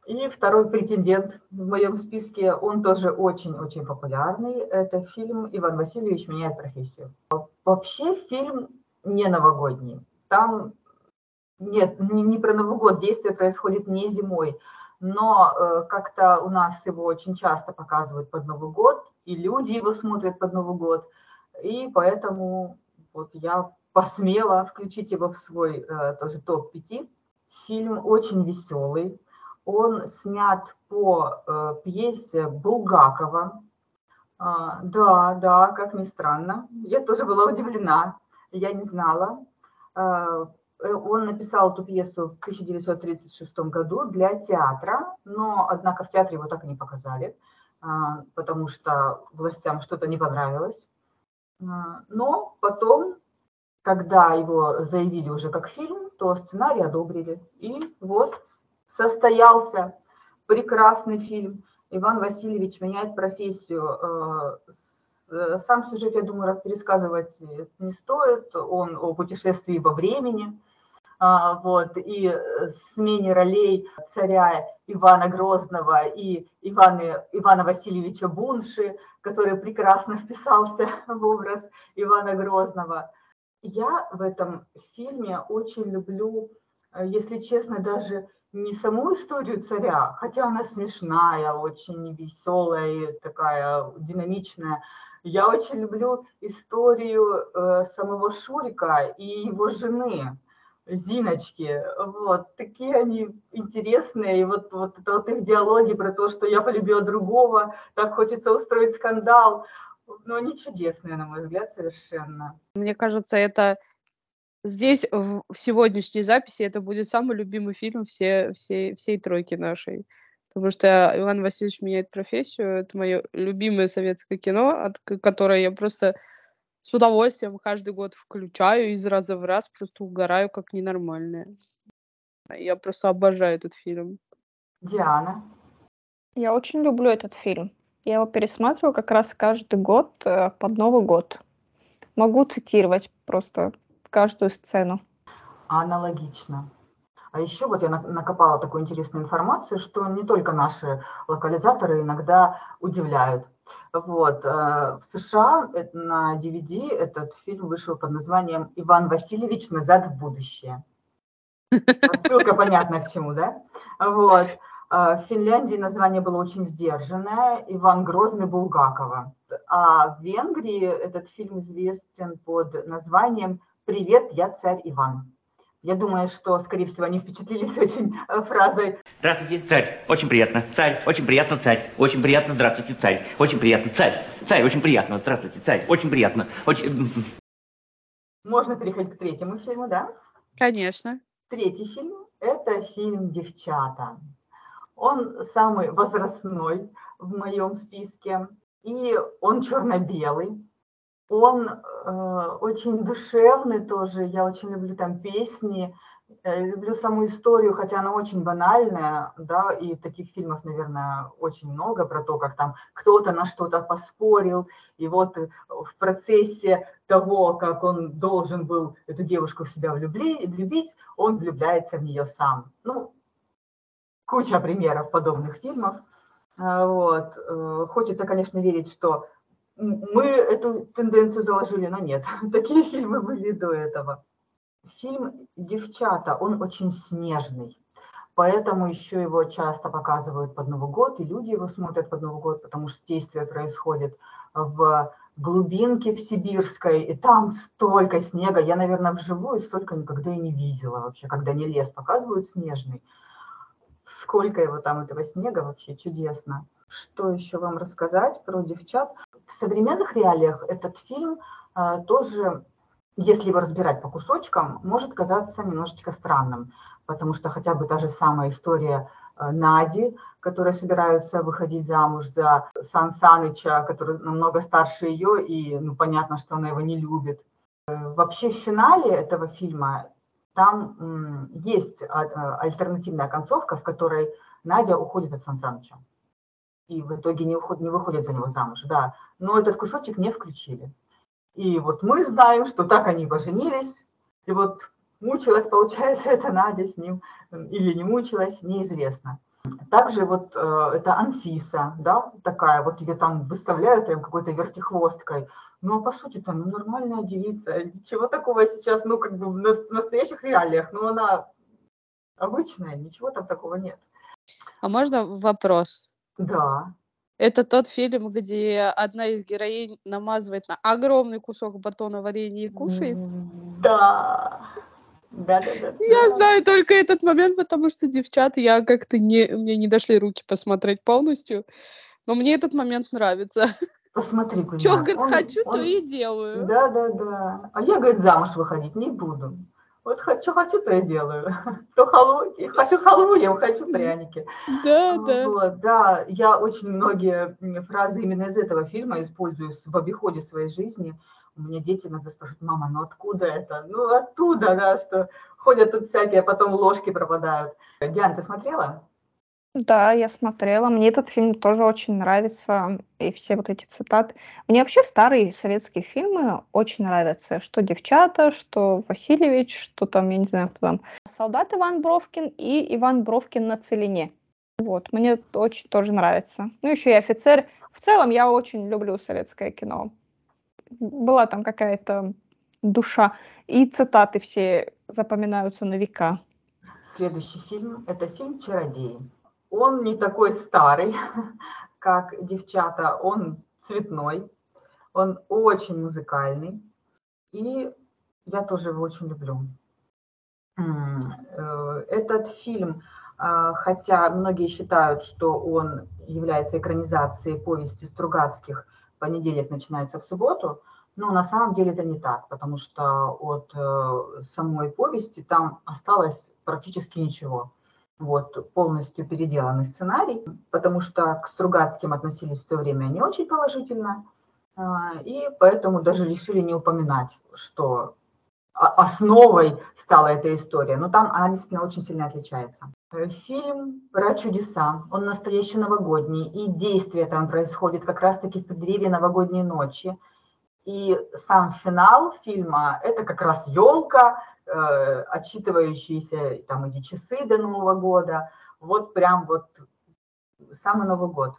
И второй претендент в моем списке, он тоже очень-очень популярный. Это фильм «Иван Васильевич меняет профессию». Вообще фильм не новогодний. Там нет, не про Новый год, действие происходит не зимой. Но как-то у нас его очень часто показывают под Новый год, и люди его смотрят под Новый год. И поэтому вот я посмела включить его в свой тоже топ-5. Фильм очень веселый. Он снят по пьесе Булгакова. Да, как ни странно. Я тоже была удивлена, я не знала. Он написал эту пьесу в 1936 году для театра, но, однако, в театре его так и не показали, потому что властям что-то не понравилось. Но потом, когда его заявили уже как фильм, то сценарий одобрили. И вот... состоялся прекрасный фильм «Иван Васильевич меняет профессию». Сам сюжет, я думаю, пересказывать не стоит. Он о путешествии во времени, вот, и смене ролей царя Ивана Грозного и Ивана Васильевича Бунши, который прекрасно вписался в образ Ивана Грозного. Я в этом фильме очень люблю, если честно, даже... не саму историю царя, хотя она смешная, очень веселая и такая динамичная. Я очень люблю историю самого Шурика и его жены, Зиночки. Вот, такие они интересные. И вот это вот их диалоги про то, что я полюбила другого, так хочется устроить скандал. Но они чудесные, на мой взгляд, совершенно. Мне кажется, это... здесь, в сегодняшней записи, это будет самый любимый фильм всей тройки нашей. Потому что «Иван Васильевич меняет профессию» — это мое любимое советское кино, которое я просто с удовольствием каждый год включаю, из раза в раз просто угораю как ненормальная. Я просто обожаю этот фильм. Диана? Я очень люблю этот фильм. Я его пересматриваю как раз каждый год под Новый год. Могу цитировать просто... каждую сцену. Аналогично. А еще вот я накопала такую интересную информацию, что не только наши локализаторы иногда удивляют. Вот. В США на DVD этот фильм вышел под названием «Иван Васильевич. Назад в будущее». Ссылка понятна к чему, да? Вот. В Финляндии название было очень сдержанное «Иван Грозный Булгакова». А в Венгрии этот фильм известен под названием «Привет, я царь Иван». Я думаю, что, скорее всего, они впечатлились очень фразой. Здравствуйте, царь. Очень приятно. Царь. Очень приятно, царь. Очень приятно. Здравствуйте, царь. Очень приятно, царь. Царь. Очень приятно. Здравствуйте, царь. Очень приятно. Очень... Можно переходить к третьему фильму, да? Конечно. Третий фильм – это фильм «Девчата». Он самый возрастной в моем списке. И он черно-белый. Он очень душевный тоже, я очень люблю там песни, люблю саму историю, хотя она очень банальная, да, и таких фильмов, наверное, очень много про то, как там кто-то на что-то поспорил, и вот в процессе того, как он должен был эту девушку в себя влюбить, он влюбляется в нее сам. Ну, куча примеров подобных фильмов. Вот. Хочется, конечно, верить, что... Мы эту тенденцию заложили, но нет. Такие фильмы были до этого. Фильм «Девчата», он очень снежный, поэтому еще его часто показывают под Новый год, и люди его смотрят под Новый год, потому что действие происходит в глубинке в Сибирской, и там столько снега. Я, наверное, вживую столько никогда и не видела вообще, когда не лес показывают снежный. Сколько его там, этого снега, вообще чудесно. Что еще вам рассказать про «Девчат»? В современных реалиях этот фильм тоже, если его разбирать по кусочкам, может казаться немножечко странным, потому что хотя бы та же самая история Нади, которая собирается выходить замуж за Сан Саныча, который намного старше ее, и ну, понятно, что она его не любит. Вообще в финале этого фильма там есть альтернативная концовка, в которой Надя уходит от Сан Саныча. И в итоге не выходят за него замуж, да. Но этот кусочек не включили. И вот мы знаем, что так они поженились. И вот мучилась, получается, это Надя с ним. Или не мучилась, неизвестно. Также вот это Анфиса, да, такая. Вот ее там выставляют прям какой-то вертихвосткой. Ну, а по сути-то, ну, нормальная девица. Ничего такого сейчас, ну, как бы в настоящих реалиях. Но она обычная, ничего там такого нет. А можно вопрос? Да. Это тот фильм, где одна из героинь намазывает на огромный кусок батона варенье и кушает? Да. Да. Я знаю только этот момент, потому что «Девчата», я как-то мне не дошли руки посмотреть полностью, но мне этот момент нравится. Посмотри, Куня. Чё, говорит, хочу, то и делаю. Да. А я, говорит, замуж выходить не буду. Вот хочу, то и делаю. То халву, хочу халву, я хочу пряники. Да. Вот, да, я очень многие фразы именно из этого фильма использую в обиходе своей жизни. У меня дети иногда спрашивают: мама, ну откуда это? Ну оттуда, да, что ходят тут всякие, а потом ложки пропадают. Диана, ты смотрела? Да, я смотрела. Мне этот фильм тоже очень нравится, и все вот эти цитаты. Мне вообще старые советские фильмы очень нравятся. Что «Девчата», что «Васильевич», что там, я не знаю, кто там. «Солдат Иван Бровкин» и «Иван Бровкин на целине». Вот, мне очень тоже нравится. Ну, еще и «Офицер». В целом, я очень люблю советское кино. Была там какая-то душа. И цитаты все запоминаются на века. Следующий фильм – это фильм «Чародеи». Он не такой старый, как «Девчата», он цветной, он очень музыкальный, и я тоже его очень люблю. Этот фильм, хотя многие считают, что он является экранизацией повести Стругацких «Понедельник начинается в субботу», но на самом деле это не так, потому что от самой повести там осталось практически ничего. Вот, полностью переделанный сценарий, потому что к Стругацким относились в то время не очень положительно, и поэтому даже решили не упоминать, что основой стала эта история. Но там она действительно очень сильно отличается. Фильм про чудеса, он настоящий новогодний, и действие там происходит как раз-таки в преддверии новогодней ночи. И сам финал фильма – это как раз елка, отчитывающиеся там эти часы до Нового года. Вот прям вот самый Новый год.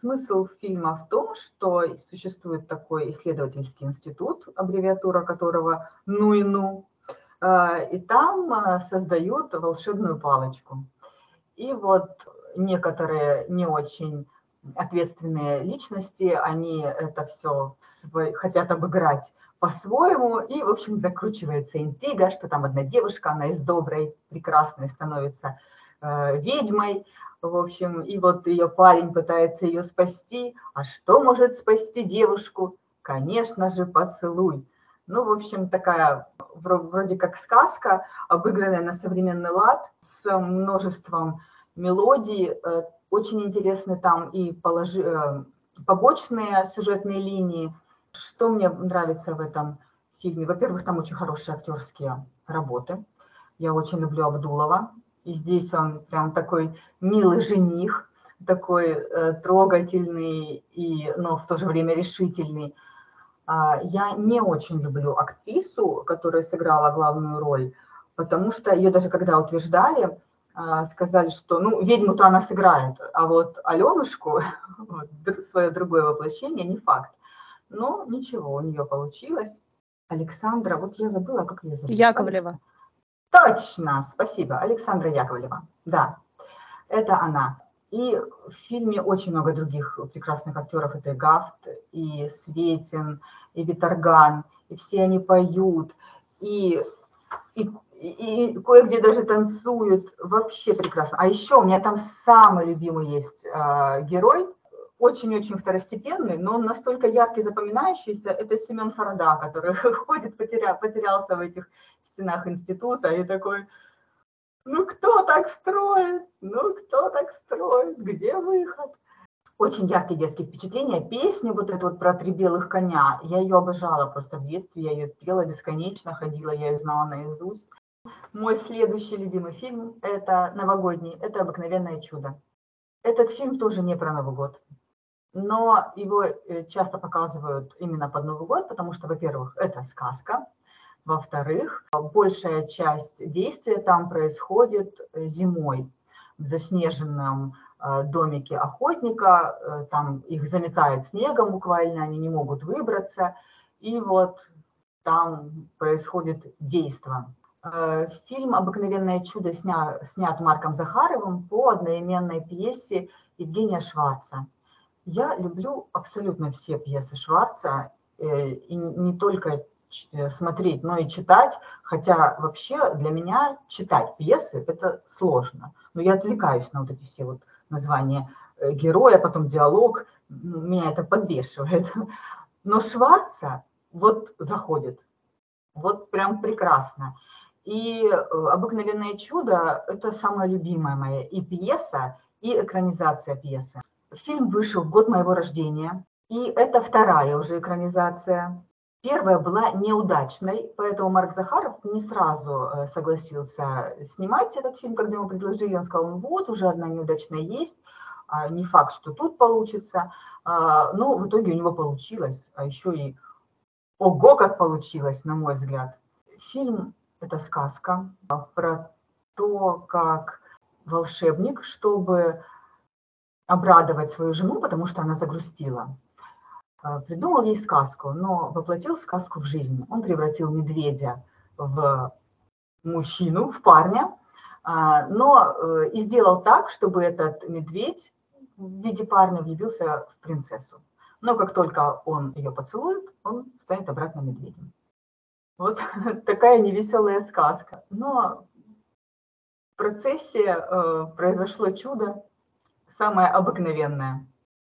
Смысл фильма в том, что существует такой исследовательский институт, аббревиатура которого «ну и ну», и там создают волшебную палочку. И вот некоторые не очень ответственные личности, они это все хотят обыграть по-своему, и, в общем, закручивается интрига, что там одна девушка, она из доброй, прекрасной становится ведьмой, в общем, и вот ее парень пытается ее спасти, а что может спасти девушку? Конечно же, поцелуй. Ну, в общем, такая вроде как сказка, обыгранная на современный лад, с множеством мелодий, очень интересны там и побочные сюжетные линии. Что мне нравится в этом фильме? Во-первых, там очень хорошие актерские работы. Я очень люблю Абдулова. И здесь он прям такой милый жених, такой трогательный, но в то же время решительный. Я не очень люблю актрису, которая сыграла главную роль, потому что ее даже когда утверждали, сказали, что ну, ведьму-то она сыграет, а вот Аленушку, свое другое воплощение, не факт. Но ничего, у нее получилось. Александра, вот я забыла, как ее зовут. Яковлева. Точно, спасибо, Александра Яковлева. Да, это она. И в фильме очень много других прекрасных актеров. Это и Гафт, и Светин, и Виторган, и все они поют, и кое-где даже танцуют. Вообще прекрасно. А еще у меня там самый любимый есть герой, очень-очень второстепенный, но он настолько яркий, запоминающийся, это Семен Фарада, который ходит, потерялся в этих стенах института и такой: ну кто так строит? Ну кто так строит? Где выход? Очень яркие детские впечатления. Песню вот эту вот про три белых коня, я ее обожала просто в детстве, я ее пела бесконечно, ходила, я ее знала наизусть. Мой следующий любимый фильм, это новогодний, это «Обыкновенное чудо». Этот фильм тоже не про Новый год. Но его часто показывают именно под Новый год, потому что, во-первых, это сказка, во-вторых, большая часть действия там происходит зимой в заснеженном домике охотника, там их заметает снегом буквально, они не могут выбраться, и вот там происходит действо. Фильм «Обыкновенное чудо» снят Марком Захаровым по одноименной пьесе Евгения Шварца. Я люблю абсолютно все пьесы Шварца, и не только смотреть, но и читать, хотя вообще для меня читать пьесы – это сложно. Но я отвлекаюсь на вот эти все вот названия героя, потом диалог, меня это подбешивает. Но Шварца вот заходит, вот прям прекрасно. И «Обыкновенное чудо» – это самая любимая моя и пьеса, и экранизация пьесы. Фильм вышел в год моего рождения, и это вторая уже экранизация. Первая была неудачной, поэтому Марк Захаров не сразу согласился снимать этот фильм, когда ему предложили. Он сказал: ну вот, уже одна неудачная есть, не факт, что тут получится. Но в итоге у него получилось, а еще и ого, как получилось, на мой взгляд. Фильм... Это сказка про то, как волшебник, чтобы обрадовать свою жену, потому что она загрустила, придумал ей сказку, но воплотил сказку в жизнь. Он превратил медведя в мужчину, в парня, но и сделал так, чтобы этот медведь в виде парня влюбился в принцессу. Но как только он ее поцелует, он станет обратно медведем. Вот такая невеселая сказка. Но в процессе произошло чудо, самое обыкновенное.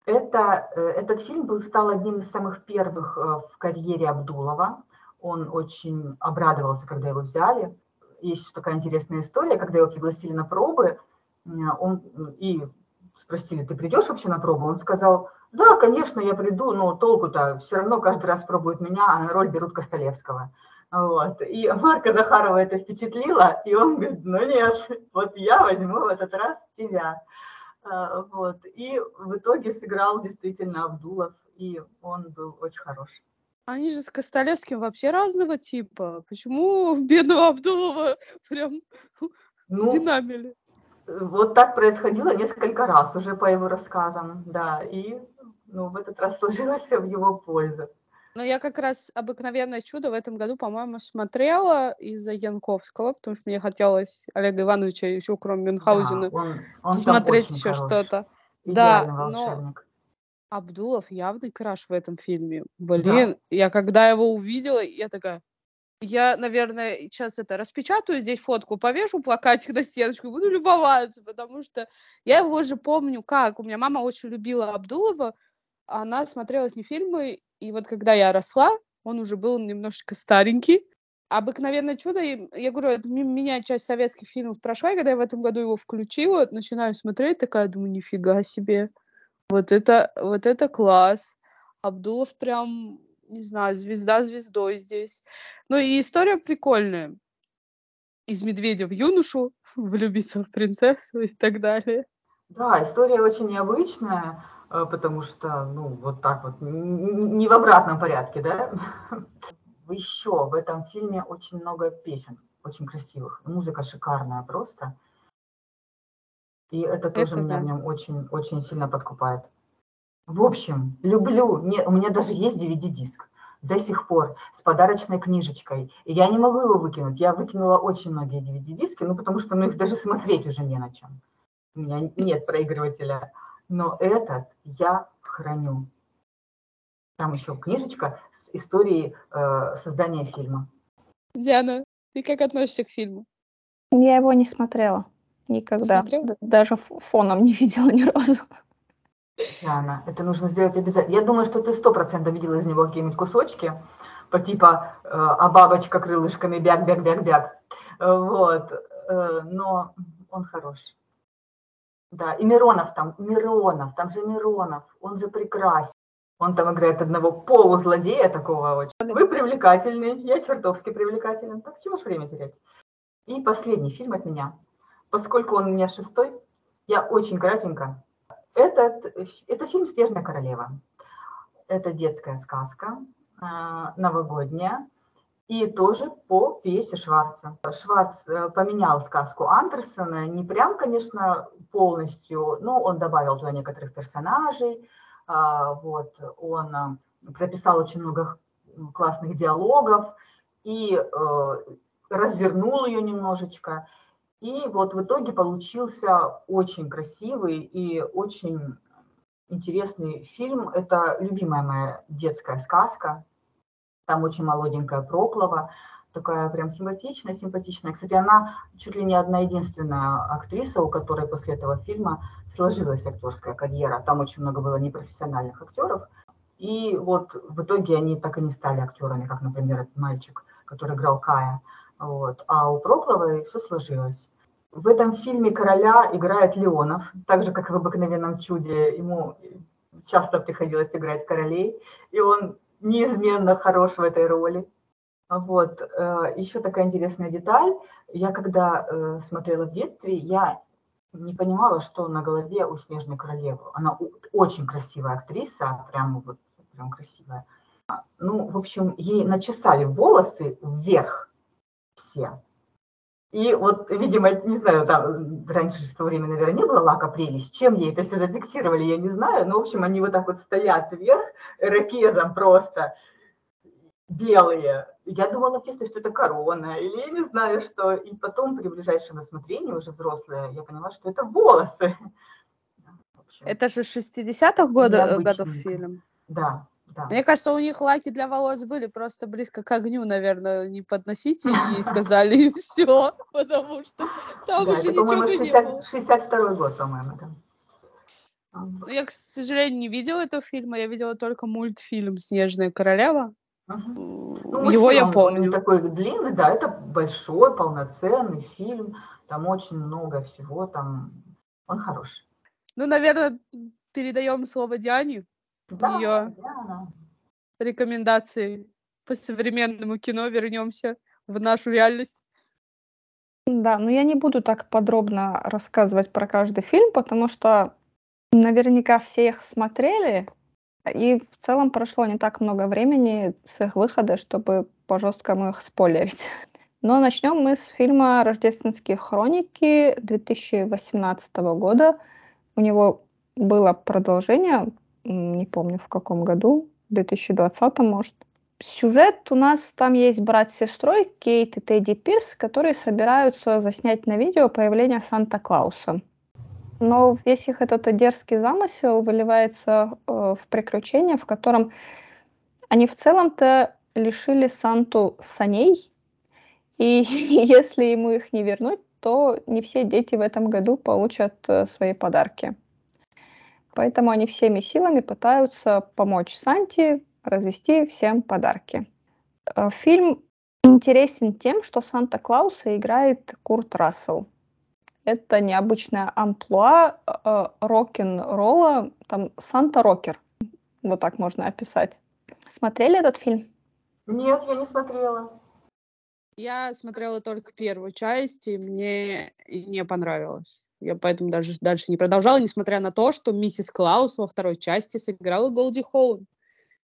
Этот фильм стал одним из самых первых в карьере Абдулова. Он очень обрадовался, когда его взяли. Есть такая интересная история, когда его пригласили на пробы, и спросили: ты придешь вообще на пробу? Он сказал: да, конечно, я приду, но толку-то все равно каждый раз пробуют меня, а на роль берут Костолевского. Вот. И Марка Захарова это впечатлило, и он говорит: ну нет, вот я возьму в этот раз тебя. Вот. И в итоге сыграл действительно Абдулов, и он был очень хорош. Они же с Костолевским вообще разного типа. Почему бедного Абдулова прям динамили? Вот так происходило несколько раз уже по его рассказам, да, и в этот раз сложилось в его пользу. Но я как раз «Обыкновенное чудо» в этом году, по-моему, смотрела из-за Янковского, потому что мне хотелось Олега Ивановича еще, кроме Мюнхгаузена, да, он смотреть еще хорош. Что-то. Идеальный волшебник. Абдулов явный краш в этом фильме. Блин, да. Я когда его увидела, я такая... Я, наверное, сейчас это распечатаю, здесь фотку повешу, плакатик на стеночку, буду любоваться, потому что я его же помню как. У меня мама очень любила Абдулова, она смотрела с ним фильмы, и вот когда я росла, он уже был немножечко старенький. «Обыкновенное чудо», я говорю, это меня часть советских фильмов прошла, и когда я в этом году его включила, начинаю смотреть, такая, думаю, нифига себе, вот это класс. Абдулов прям... не знаю, звезда звездой здесь. Ну и история прикольная. Из медведя в юношу, влюбиться в принцессу и так далее. Да, история очень необычная, потому что, ну, вот так вот, не в обратном порядке, да? Еще в этом фильме очень много песен, очень красивых. Музыка шикарная просто. И это тоже меня в нем очень сильно подкупает. В общем, люблю. У меня даже есть DVD-диск до сих пор с подарочной книжечкой. И я не могу его выкинуть. Я выкинула очень многие DVD-диски, ну потому что их даже смотреть уже не на чем. У меня нет проигрывателя. Но этот я храню. Там еще книжечка с историей создания фильма. Диана, ты как относишься к фильму? Я его не смотрела никогда. Смотрела? Даже фоном не видела ни разу. Диана, это нужно сделать обязательно. Я думаю, что ты 100% видела из него какие-нибудь кусочки, по типа «А бабочка крылышками бяк-бяк-бяк-бяк». Вот. Но он хорош. Да, и Миронов, он же прекрасен. Он там играет одного полузлодея такого очень. Вы привлекательны, я чертовски привлекателен. Так чего ж время терять? И последний фильм от меня. Поскольку он у меня шестой, я очень кратенько. Это фильм «Снежная королева». Это детская сказка, новогодняя, и тоже по пьесе Шварца. Шварц поменял сказку Андерсона, не прям, конечно, полностью, но он добавил туда некоторых персонажей, вот, он записал очень много классных диалогов и развернул ее немножечко. И вот в итоге получился очень красивый и очень интересный фильм. Это любимая моя детская сказка. Там очень молоденькая Проклова, такая прям симпатичная. Кстати, она чуть ли не одна единственная актриса, у которой после этого фильма сложилась актерская карьера. Там очень много было непрофессиональных актеров. И вот в итоге они так и не стали актерами, как, например, этот мальчик, который играл Кая. Вот. А у Прокловой все сложилось. В этом фильме короля играет Леонов, так же, как и в «Обыкновенном чуде». Ему часто приходилось играть королей, и он неизменно хорош в этой роли. Вот. Еще такая интересная деталь. Я когда смотрела в детстве, я не понимала, что на голове у Снежной королевы. Она очень красивая актриса, прям красивая. Ну, в общем, ей начесали волосы вверх. Все. И вот, видимо, не знаю, там раньше в то время, наверное, не было лака прелесть, чем ей это все зафиксировали, я не знаю, но, в общем, они вот так вот стоят вверх, ракезом просто, белые. Я думала в детстве, что это корона, или я не знаю что. И потом при ближайшем рассмотрении, уже взрослая, я поняла, что это волосы. Это же 60-х годов фильм. Да. Да. Мне кажется, у них лаки для волос были просто близко к огню, наверное, не подносите и сказали им все, потому что там да, уже это, ничего не было. 62-й год, по-моему, да. Я, к сожалению, не видела этого фильма, я видела только мультфильм «Снежная королева». Ну, его я помню. Он такой длинный, да, это большой, полноценный фильм, там очень много всего, там он хороший. Ну, наверное, передаем слово Диане. Да, ее рекомендации по современному кино. Вернемся в нашу реальность. Да, но я не буду так подробно рассказывать про каждый фильм, потому что наверняка все их смотрели, и в целом прошло не так много времени с их выхода, чтобы по-жесткому их спойлерить. Но начнем мы с фильма «Рождественские хроники» 2018 года. У него было продолжение, не помню в каком году, в 2020, может. Сюжет у нас там есть брат с сестрой Кейт и Тедди Пирс, которые собираются заснять на видео появление Санта-Клауса. но весь их этот дерзкий замысел выливается в приключение, в котором они в целом-то лишили Санту саней, и если ему их не вернуть, то не все дети в этом году получат свои подарки. Поэтому они всеми силами пытаются помочь Санте развести всем подарки. Фильм интересен тем, что Санта-Клауса играет Курт Рассел. Это необычная амплуа рок-н-ролла, там Санта-рокер, вот так можно описать. Смотрели этот фильм? Нет, я не смотрела. Я смотрела только первую часть, и мне не понравилось. Я поэтому даже дальше не продолжала, несмотря на то, что миссис Клаус во второй части сыграла Голди Хоун,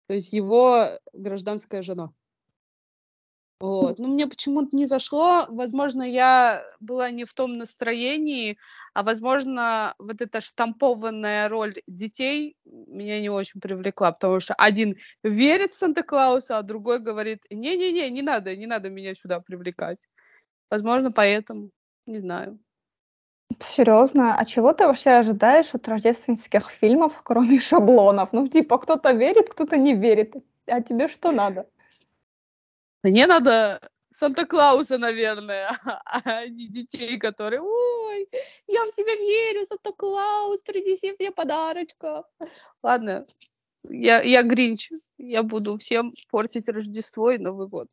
то есть его гражданская жена. Вот. Но мне почему-то не зашло. Возможно, я была не в том настроении, а, возможно, вот эта штампованная роль детей меня не очень привлекла, потому что один верит в Санта-Клауса, а другой говорит: «Не-не-не, не надо меня сюда привлекать». Возможно, поэтому, не знаю. Серьезно? А чего ты вообще ожидаешь от рождественских фильмов, кроме шаблонов? Ну, типа, кто-то верит, кто-то не верит. А тебе что надо? Мне надо Санта-Клауса, наверное, а не детей, которые: «Ой, я в тебя верю, Санта-Клаус, принеси мне подарочка». Ладно, я Гринч, я буду всем портить Рождество и Новый год.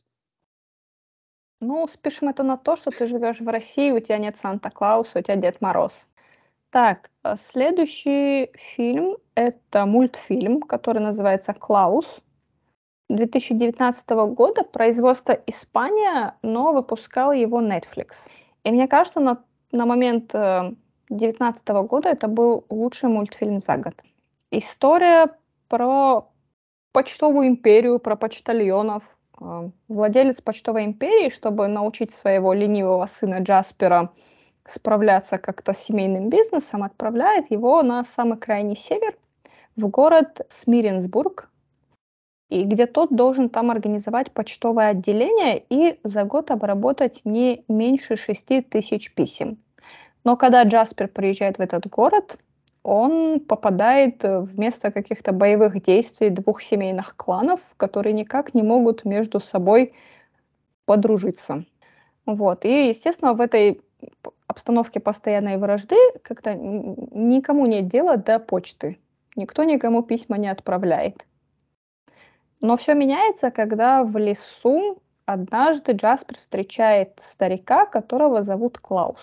Ну, спишем это на то, что ты живешь в России, у тебя нет Санта-Клауса, у тебя Дед Мороз. Так, следующий фильм – это мультфильм, который называется «Клаус». 2019 года, производство Испания, но выпускал его Netflix. И мне кажется, на момент 2019 года это был лучший мультфильм за год. История про почтовую империю, про почтальонов. Владелец почтовой империи, чтобы научить своего ленивого сына Джаспера справляться как-то с семейным бизнесом, отправляет его на самый крайний север, в город Смиренсбург, и где тот должен там организовать почтовое отделение и за год обработать не меньше 6000 писем. Но когда Джаспер приезжает в этот город, он попадает в место каких-то боевых действий двух семейных кланов, которые никак не могут между собой подружиться. Вот. И, естественно, в этой обстановке постоянной вражды как-то никому нет дела до почты. Никто никому письма не отправляет. Но все меняется, когда в лесу однажды Джаспер встречает старика, которого зовут Клаус.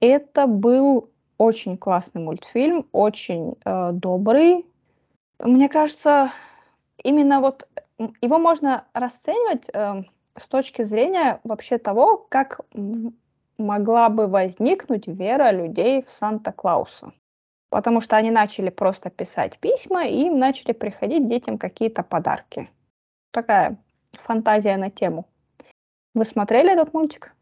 Это был очень классный мультфильм, очень добрый. Мне кажется, именно вот его можно расценивать с точки зрения вообще того, как могла бы возникнуть вера людей в Санта-Клауса. Потому что они начали просто писать письма, и им начали приходить детям какие-то подарки. Такая фантазия на тему. Вы смотрели этот мультик?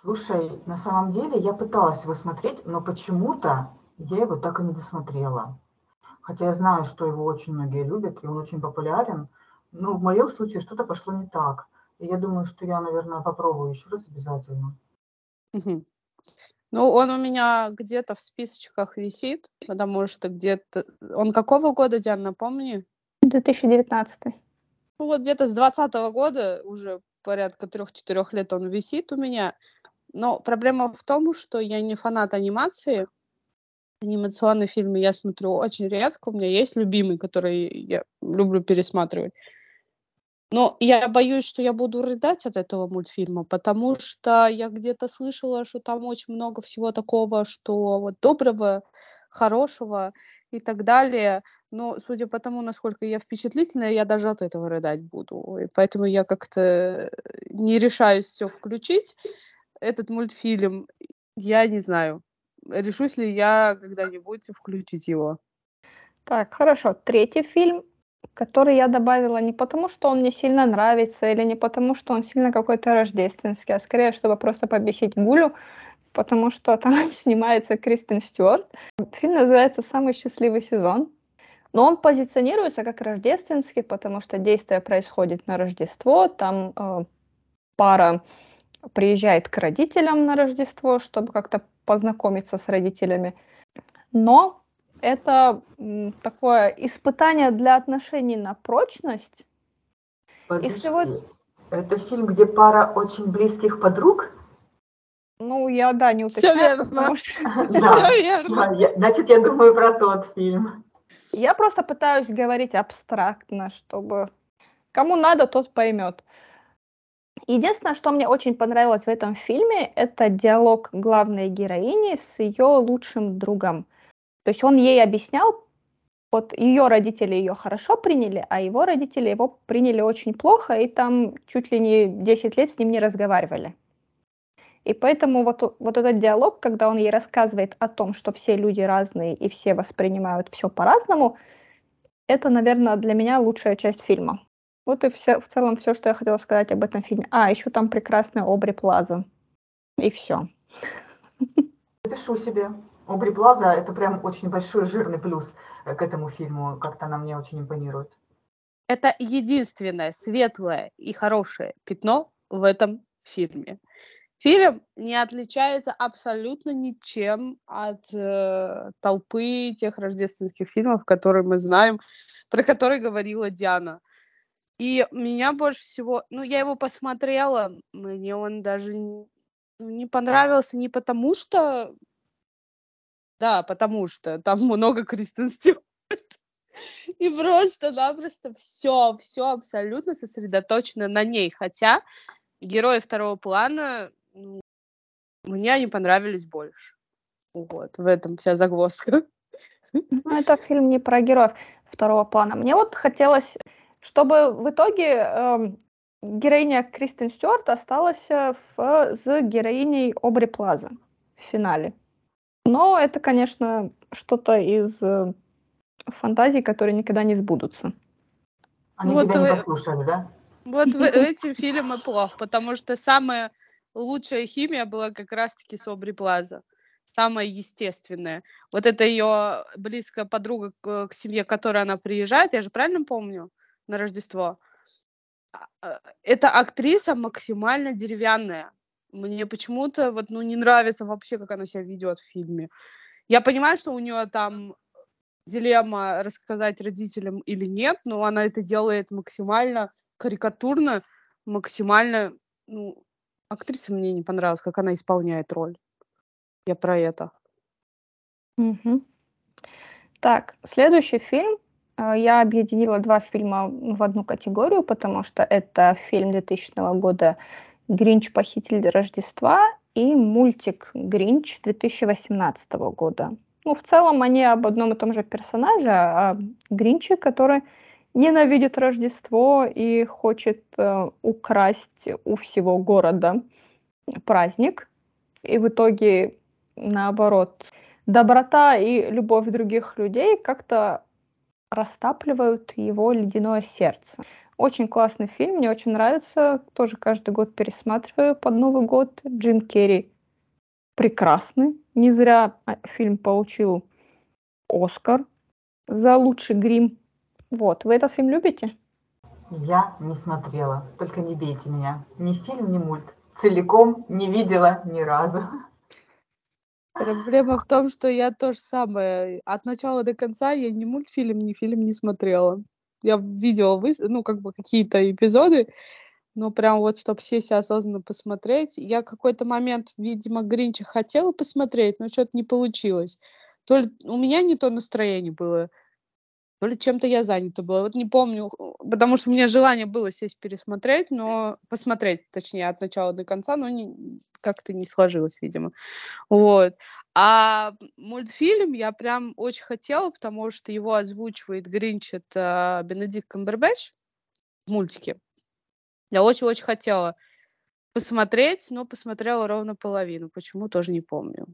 Слушай, на самом деле я пыталась его смотреть, но почему-то я его так и не досмотрела. Хотя я знаю, что его очень многие любят, и он очень популярен. Но в моем случае что-то пошло не так. И я думаю, что я, наверное, попробую еще раз обязательно. Ну, он у меня где-то в списочках висит, потому что где-то... Он какого года, Диана, напомни? 2019. Ну, вот где-то с 2020 года, уже порядка 3-4 лет он висит у меня. Но проблема в том, что я не фанат анимации. Анимационные фильмы я смотрю очень редко. У меня есть любимый, который я люблю пересматривать. Но я боюсь, что я буду рыдать от этого мультфильма, потому что я где-то слышала, что там очень много всего такого, что вот доброго, хорошего и так далее. Но судя по тому, насколько я впечатлительная, я даже от этого рыдать буду. И поэтому я как-то не решаюсь все включить, этот мультфильм. Я не знаю, решусь ли я когда-нибудь включить его. Так, хорошо. Третий фильм, который я добавила не потому, что он мне сильно нравится, или не потому, что он сильно какой-то рождественский, а скорее, чтобы просто побесить Гулю, потому что там снимается Кристен Стюарт. Фильм называется «Самый счастливый сезон». Но он позиционируется как рождественский, потому что действие происходит на Рождество. Там пара приезжает к родителям на Рождество, чтобы как-то познакомиться с родителями. но это такое испытание для отношений на прочность. Подожди, вот... это фильм, где пара очень близких подруг? Ну, я, да, не уточняю. Все верно. Все верно. Значит, я думаю про тот фильм. Я просто пытаюсь говорить абстрактно, чтобы... Кому надо, тот поймет. Единственное, что мне очень понравилось в этом фильме, это диалог главной героини с ее лучшим другом. То есть он ей объяснял, вот ее родители ее хорошо приняли, а его родители его приняли очень плохо, и там чуть ли не 10 лет с ним не разговаривали. И поэтому вот этот диалог, когда он ей рассказывает о том, что все люди разные и все воспринимают все по-разному, это, наверное, для меня лучшая часть фильма. Вот и все, в целом все, что я хотела сказать об этом фильме. А, еще там прекрасная Обри Плаза. И все. Напишу себе. Обри Плаза — это прям очень большой жирный плюс к этому фильму. Как-то она мне очень импонирует. Это единственное светлое и хорошее пятно в этом фильме. Фильм не отличается абсолютно ничем от толпы тех рождественских фильмов, которые мы знаем, про которые говорила Диана. И меня больше всего... Ну, я его посмотрела, мне он даже не понравился не потому что... Да, потому что там много Кристен Стюарт. И просто-напросто все абсолютно сосредоточено на ней. Хотя герои второго плана мне они понравились больше. Вот, в этом вся загвоздка. Ну, это фильм не про героев второго плана. Мне вот хотелось... чтобы в итоге героиня Кристен Стюарт осталась с героиней Обри Плаза в финале. Но это, конечно, что-то из фантазий, которые никогда не сбудутся. Они вот тебя не послушали, да? Вот эти фильмы плохо, потому что самая лучшая химия была как раз-таки с Обри Плаза. Самое естественное. Вот это ее близкая подруга, к семье, к которой она приезжает, я же правильно помню? На Рождество. Эта актриса максимально деревянная. Мне почему-то не нравится вообще, как она себя ведет в фильме. Я понимаю, что у нее там дилемма рассказать родителям или нет, но она это делает максимально карикатурно, максимально... актриса мне не понравилась, как она исполняет роль. Я про это. Угу. Так, следующий фильм. Я объединила два фильма в одну категорию, потому что это фильм 2000 года «Гринч. Похититель Рождества» и мультик «Гринч» 2018 года. В целом они об одном и том же персонаже, о Гринче, который ненавидит Рождество и хочет украсть у всего города праздник. И в итоге, наоборот, доброта и любовь других людей как-то растапливают его ледяное сердце. Очень классный фильм, мне очень нравится. Тоже каждый год пересматриваю под Новый год. Джим Керри прекрасный. Не зря фильм получил Оскар за лучший грим. Вы этот фильм любите? Я не смотрела. Только не бейте меня. Ни фильм, ни мульт. Целиком не видела ни разу. Проблема в том, что я то же самое. От начала до конца я ни мультфильм, ни фильм не смотрела. Я видела какие-то эпизоды, но прям чтобы сесть и осознанно посмотреть. Я какой-то момент, видимо, Гринча хотела посмотреть, но что-то не получилось. То ли у меня не то настроение было, то ли чем-то я занята была. Не помню, потому что у меня желание было сесть пересмотреть, но посмотреть, точнее, от начала до конца, но как-то не сложилось, видимо. А мультфильм я прям очень хотела, потому что его озвучивает Гринч, это Бенедикт Камбербэтч в мультике. Я очень-очень хотела посмотреть, но посмотрела ровно половину. Почему, тоже не помню.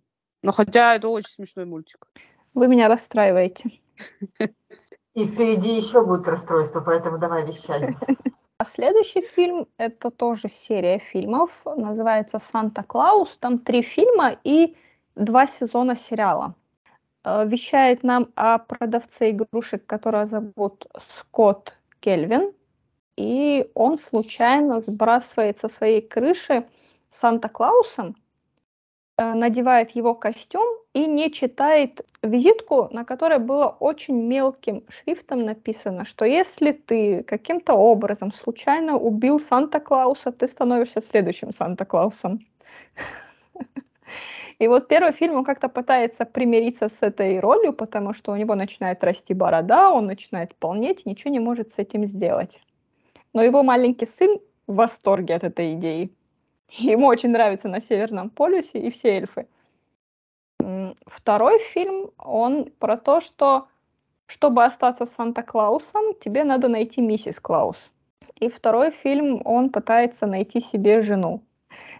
Но хотя это очень смешной мультик. Вы меня расстраиваете. И впереди еще будут расстройства, поэтому давай вещай. А следующий фильм, это тоже серия фильмов, называется «Санта-Клаус». Там 3 фильма и 2 сезона сериала. Вещает нам о продавце игрушек, которого зовут Скотт Кельвин. И он случайно сбрасывает со своей крыши Санта-Клаусом, надевает его костюм и не читает визитку, на которой было очень мелким шрифтом написано, что если ты каким-то образом случайно убил Санта-Клауса, ты становишься следующим Санта-Клаусом. И вот первый фильм, он как-то пытается примириться с этой ролью, потому что у него начинает расти борода, он начинает полнеть, ничего не может с этим сделать. Но его маленький сын в восторге от этой идеи. Ему очень нравится на Северном полюсе и все эльфы. Второй фильм, он про то, что чтобы остаться Санта-Клаусом, тебе надо найти миссис Клаус. И второй фильм, он пытается найти себе жену.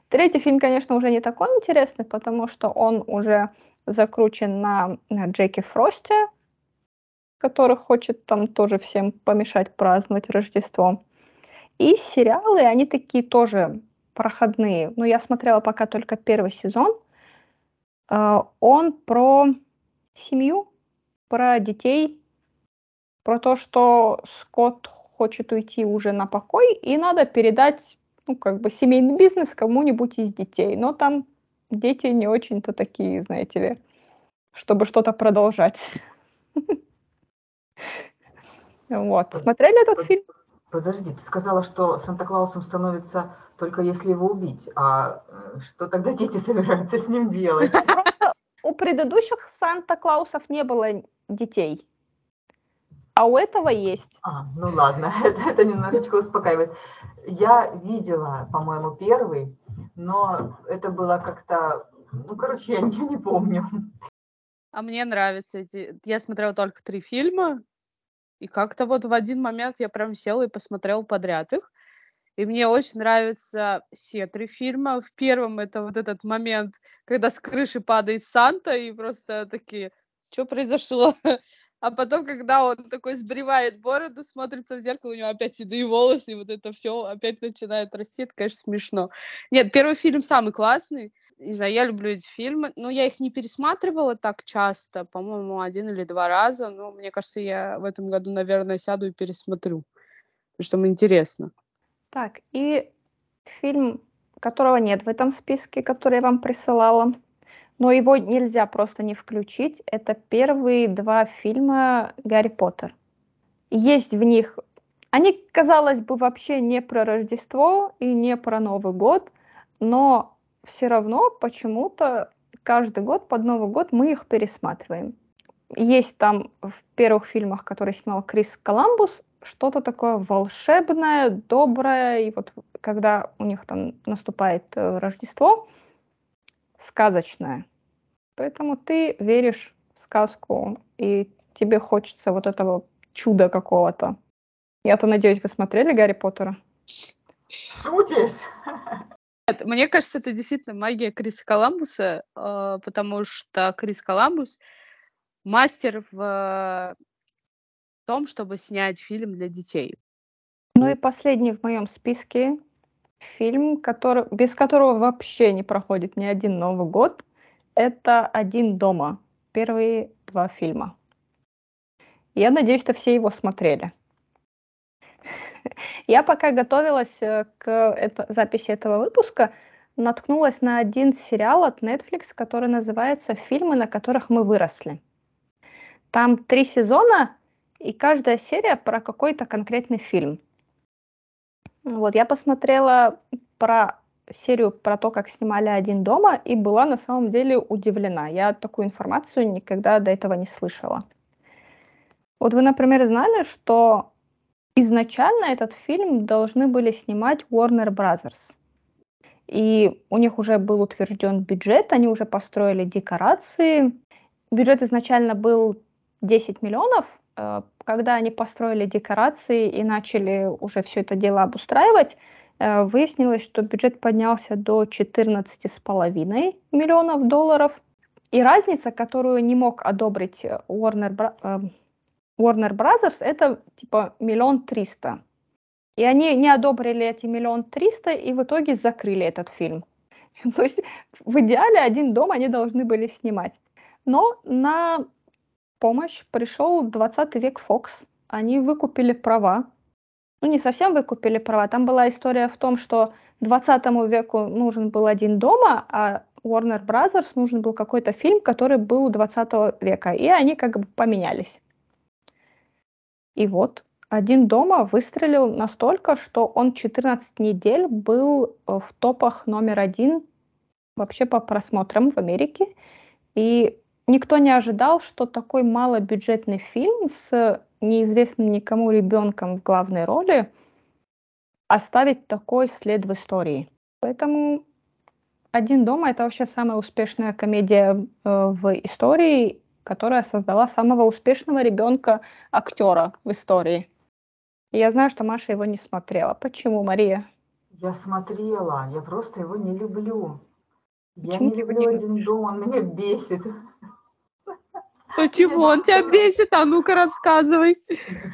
Третий фильм, конечно, уже не такой интересный, потому что он уже закручен на Джеки Фросте, который хочет там тоже всем помешать праздновать Рождество. И сериалы, они такие тоже проходные. Но я смотрела пока только первый сезон. Он про семью, про детей, про то, что Скотт хочет уйти уже на покой, и надо передать, ну, как бы семейный бизнес кому-нибудь из детей. Но там дети не очень-то такие, знаете ли, чтобы что-то продолжать. Вот. Смотрели этот фильм? Подожди, ты сказала, что Санта-Клаусом становится только если его убить. А что тогда дети собираются с ним делать? Просто у предыдущих Санта-Клаусов не было детей, а у этого есть. А, ну ладно, это немножечко успокаивает. Я видела, по-моему, первый, но это было как-то... Ну, короче, я ничего не помню. А мне нравятся эти... Я смотрела только 3 фильма. И как-то вот в один момент я прям села и посмотрела подряд их. И мне очень нравятся все 3 фильма. В первом это вот этот момент, когда с крыши падает Санта, и просто такие, что произошло? А потом, когда он такой сбривает бороду, смотрится в зеркало, у него опять седые волосы, и вот это все опять начинает расти. Это, конечно, смешно. Нет, первый фильм самый классный. Не знаю, я люблю эти фильмы, но я их не пересматривала так часто, по-моему, 1 или 2 раза, но мне кажется, я в этом году, наверное, сяду и пересмотрю, потому что мне интересно. Так, и фильм, которого нет в этом списке, который я вам присылала, но его нельзя просто не включить, это первые 2 фильма «Гарри Поттер». Есть в них, они, казалось бы, вообще не про Рождество и не про Новый год, но... Все равно почему-то каждый год под Новый год мы их пересматриваем. Есть там в первых фильмах, которые снял Крис Коламбус, что-то такое волшебное, доброе. И вот когда у них там наступает Рождество, сказочное. Поэтому ты веришь в сказку, и тебе хочется вот этого чуда какого-то. Я-то надеюсь, вы смотрели «Гарри Поттера»? Шутишь? Мне кажется, это действительно магия Криса Коламбуса, потому что Крис Коламбус мастер в том, чтобы снять фильм для детей. Ну и последний в моем списке фильм, который, без которого вообще не проходит ни один Новый год, это «Один дома». Первые 2 фильма. Я надеюсь, что все его смотрели. Я пока готовилась к записи этого выпуска, наткнулась на один сериал от Netflix, который называется «Фильмы, на которых мы выросли». Там 3 сезона, и каждая серия про какой-то конкретный фильм. Вот, я посмотрела серию про то, как снимали «Один дома», и была на самом деле удивлена. Я такую информацию никогда до этого не слышала. Вот вы, например, знали, что... Изначально этот фильм должны были снимать Warner Brothers. И у них уже был утвержден бюджет, они уже построили декорации. Бюджет изначально был 10 миллионов. Когда они построили декорации и начали уже все это дело обустраивать, выяснилось, что бюджет поднялся до 14,5 миллионов долларов. И разница, которую не мог одобрить Warner Brothers, это типа 1 300 000. И они не одобрили эти 1 300 000 и в итоге закрыли этот фильм. То есть в идеале «Один дом» они должны были снимать. Но на помощь пришел 20 век Фокс. Они выкупили права. Ну, не совсем выкупили права. Там была история в том, что 20 веку нужен был «Один дома», а Warner Brothers нужен был какой-то фильм, который был 20 века, и они как бы поменялись. И вот «Один дома» выстрелил настолько, что он 14 недель был в топах №1 вообще по просмотрам в Америке. И никто не ожидал, что такой малобюджетный фильм с неизвестным никому ребенком в главной роли оставит такой след в истории. Поэтому «Один дома» — это вообще самая успешная комедия в истории, которая создала самого успешного ребенка-актера в истории. И я знаю, что Маша его не смотрела. Почему, Мария? Я смотрела. Я просто его не люблю. Почему я не люблю «Один дома», он меня бесит. Почему он тебя бесит? А ну-ка рассказывай.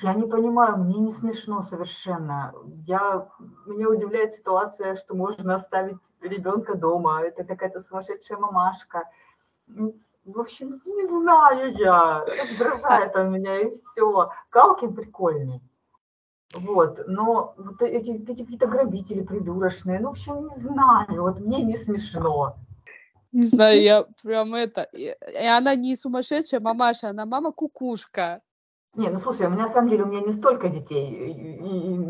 Я не понимаю, мне не смешно совершенно. Меня удивляет ситуация, что можно оставить ребенка дома. Это какая-то сумасшедшая мамашка. В общем, не знаю я. Раздражает он меня, и все. Калкин прикольный. Вот, но вот эти какие-то грабители придурочные, ну, в общем, не знаю, вот мне не смешно. Не знаю, я прям это... И она не сумасшедшая мамаша, она мама-кукушка. Не, ну, слушай, у меня, на самом деле, у меня не столько детей, и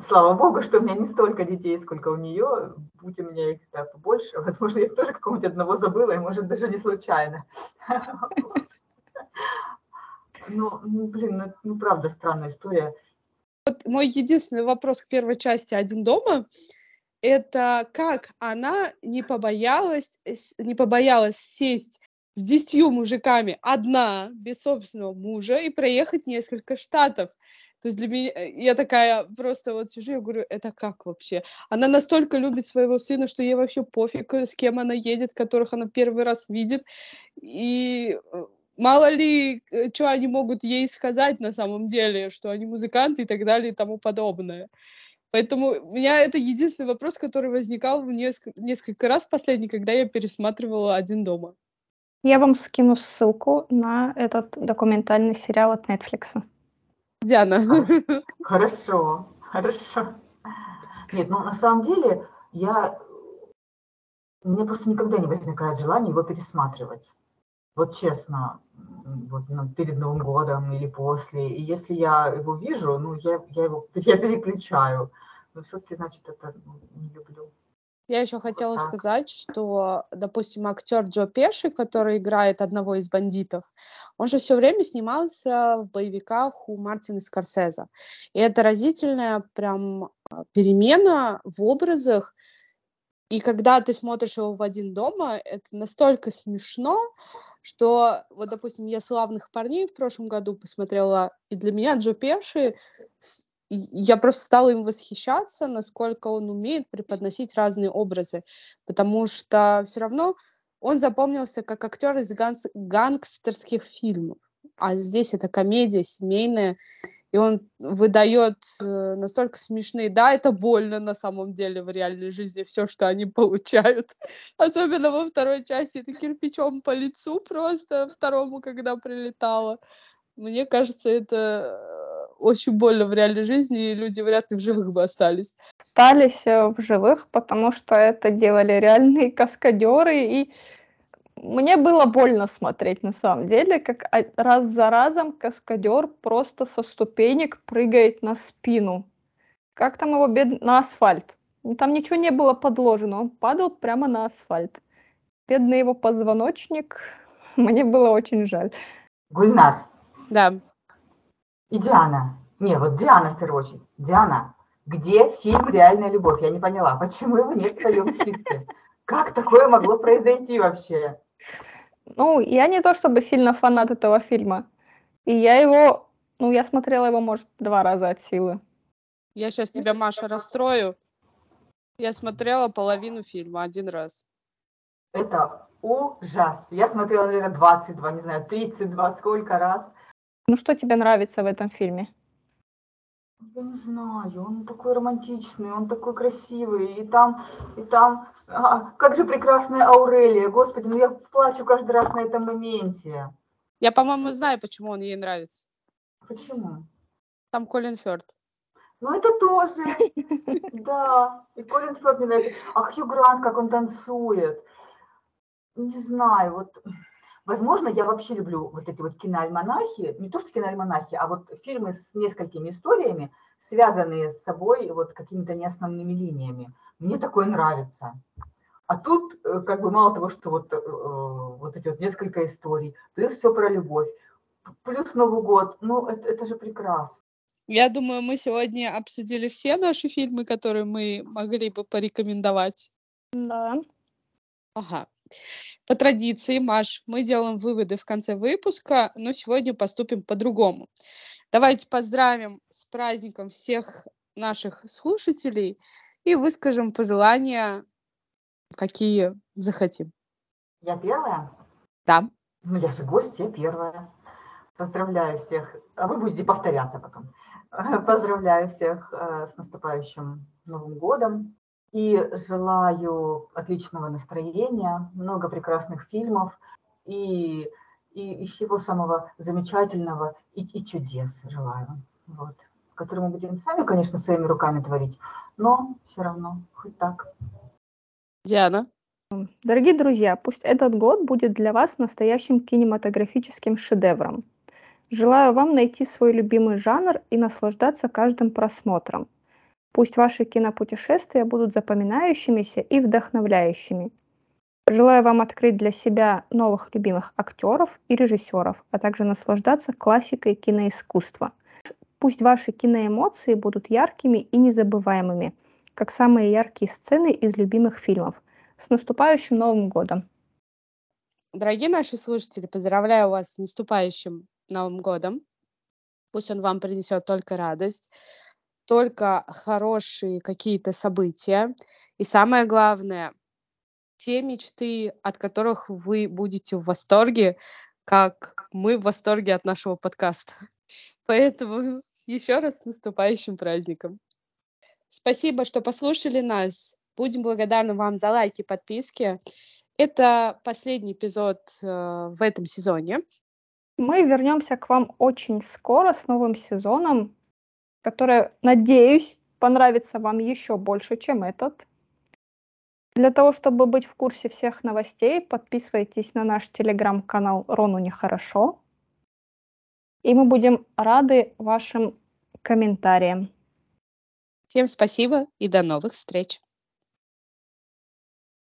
слава богу, что у меня не столько детей, сколько у нее, будь у меня их так больше, возможно, я тоже какого-нибудь одного забыла, и, может, даже не случайно. Ну, блин, ну, правда, странная история. Вот мой единственный вопрос к первой части «Один дома» — это как она не побоялась сесть с 10 мужиками одна, без собственного мужа, и проехать несколько штатов. То есть для меня, я такая просто вот сижу, я говорю, это как вообще? Она настолько любит своего сына, что ей вообще пофиг, с кем она едет, которых она первый раз видит, и... Мало ли, что они могут ей сказать на самом деле, что они музыканты и так далее и тому подобное. Поэтому у меня это единственный вопрос, который возникал несколько раз последний, когда я пересматривала «Один дома». Я вам скину ссылку на этот документальный сериал от Netflix. Диана. Хорошо, хорошо. Нет, ну на самом деле мне просто никогда не возникает желания его пересматривать. Вот честно, вот, ну, перед Новым годом или после. И если я его вижу, ну, я переключаю. Но все-таки, значит, это не люблю. Я еще хотела сказать, что, допустим, актер Джо Пеши, который играет одного из бандитов, он же все время снимался в боевиках у Мартина Скорсезе. И это разительная прям перемена в образах. И когда ты смотришь его в «Один дома», это настолько смешно, что, вот, допустим, я «Славных парней» в прошлом году посмотрела, и для меня Джо Пеши, я просто стала им восхищаться, насколько он умеет преподносить разные образы, потому что все равно он запомнился как актер из гангстерских фильмов, а здесь это комедия семейная, и он выдает настолько смешные... Да, это больно на самом деле в реальной жизни, все, что они получают. Особенно во второй части. Это кирпичом по лицу просто второму, когда прилетало. Мне кажется, это очень больно в реальной жизни, и люди вряд ли в живых бы остались. Остались в живых, потому что это делали реальные каскадеры, и мне было больно смотреть, на самом деле, как раз за разом каскадер просто со ступенек прыгает на спину. Как там его на асфальт. Там ничего не было подложено, он падал прямо на асфальт. Бедный его позвоночник, мне было очень жаль. Гульнар. Да. И Диана. Не, вот Диана в первую очередь. Диана, где фильм «Реальная любовь»? Я не поняла, почему его нет в твоем списке? Как такое могло произойти вообще? Ну, я не то чтобы сильно фанат этого фильма. И я смотрела его, может, 2 раза от силы. Я сейчас тебя, Маша, расстрою. Я смотрела половину фильма 1 раз. Это ужас. Я смотрела, наверное, 22, не знаю, 32, сколько раз. Ну, что тебе нравится в этом фильме? Я не знаю, он такой романтичный, он такой красивый, и там, как же прекрасная Аурелия, господи, ну я плачу каждый раз на этом моменте. Я, по-моему, знаю, почему он ей нравится. Почему? Там Колин Фёрт. Ну это тоже, да, и Колин Фёрт мне нравится, а Хью Грант, как он танцует. не знаю, вот, возможно, я вообще люблю вот эти вот киноальманахи, не то что киноальманахи, а вот фильмы с несколькими историями, связанные с собой вот какими-то неосновными линиями. Мне такое нравится. А тут как бы мало того, что вот, вот эти вот несколько историй, плюс все про любовь, плюс Новый год, ну это же прекрасно. Я думаю, мы сегодня обсудили все наши фильмы, которые мы могли бы порекомендовать. Да. Ага. По традиции, Маш, мы делаем выводы в конце выпуска, но сегодня поступим по-другому. Давайте поздравим с праздником всех наших слушателей и выскажем пожелания, какие захотим. Я первая? Да. Ну, я же гость, я первая. Поздравляю всех. А вы будете повторяться потом. Поздравляю всех с наступающим Новым годом. И желаю отличного настроения, много прекрасных фильмов и всего самого замечательного и чудес желаю. Вот. Которые мы будем сами, конечно, своими руками творить, но все равно хоть так. Диана. Дорогие друзья, пусть этот год будет для вас настоящим кинематографическим шедевром. Желаю вам найти свой любимый жанр и наслаждаться каждым просмотром. Пусть ваши кинопутешествия будут запоминающимися и вдохновляющими. Желаю вам открыть для себя новых любимых актеров и режиссеров, а также наслаждаться классикой киноискусства. Пусть ваши киноэмоции будут яркими и незабываемыми, как самые яркие сцены из любимых фильмов. С наступающим Новым годом! Дорогие наши слушатели, поздравляю вас с наступающим Новым годом. Пусть он вам принесет только радость, только хорошие какие-то события. И самое главное, те мечты, от которых вы будете в восторге, как мы в восторге от нашего подкаста. Поэтому еще раз с наступающим праздником. Спасибо, что послушали нас. Будем благодарны вам за лайки и подписки. Это последний эпизод в этом сезоне. Мы вернемся к вам очень скоро с новым сезоном, который, надеюсь, понравится вам еще больше, чем этот. Для того, чтобы быть в курсе всех новостей, подписывайтесь на наш телеграм-канал «Рону нехорошо». И мы будем рады вашим комментариям. Всем спасибо и до новых встреч!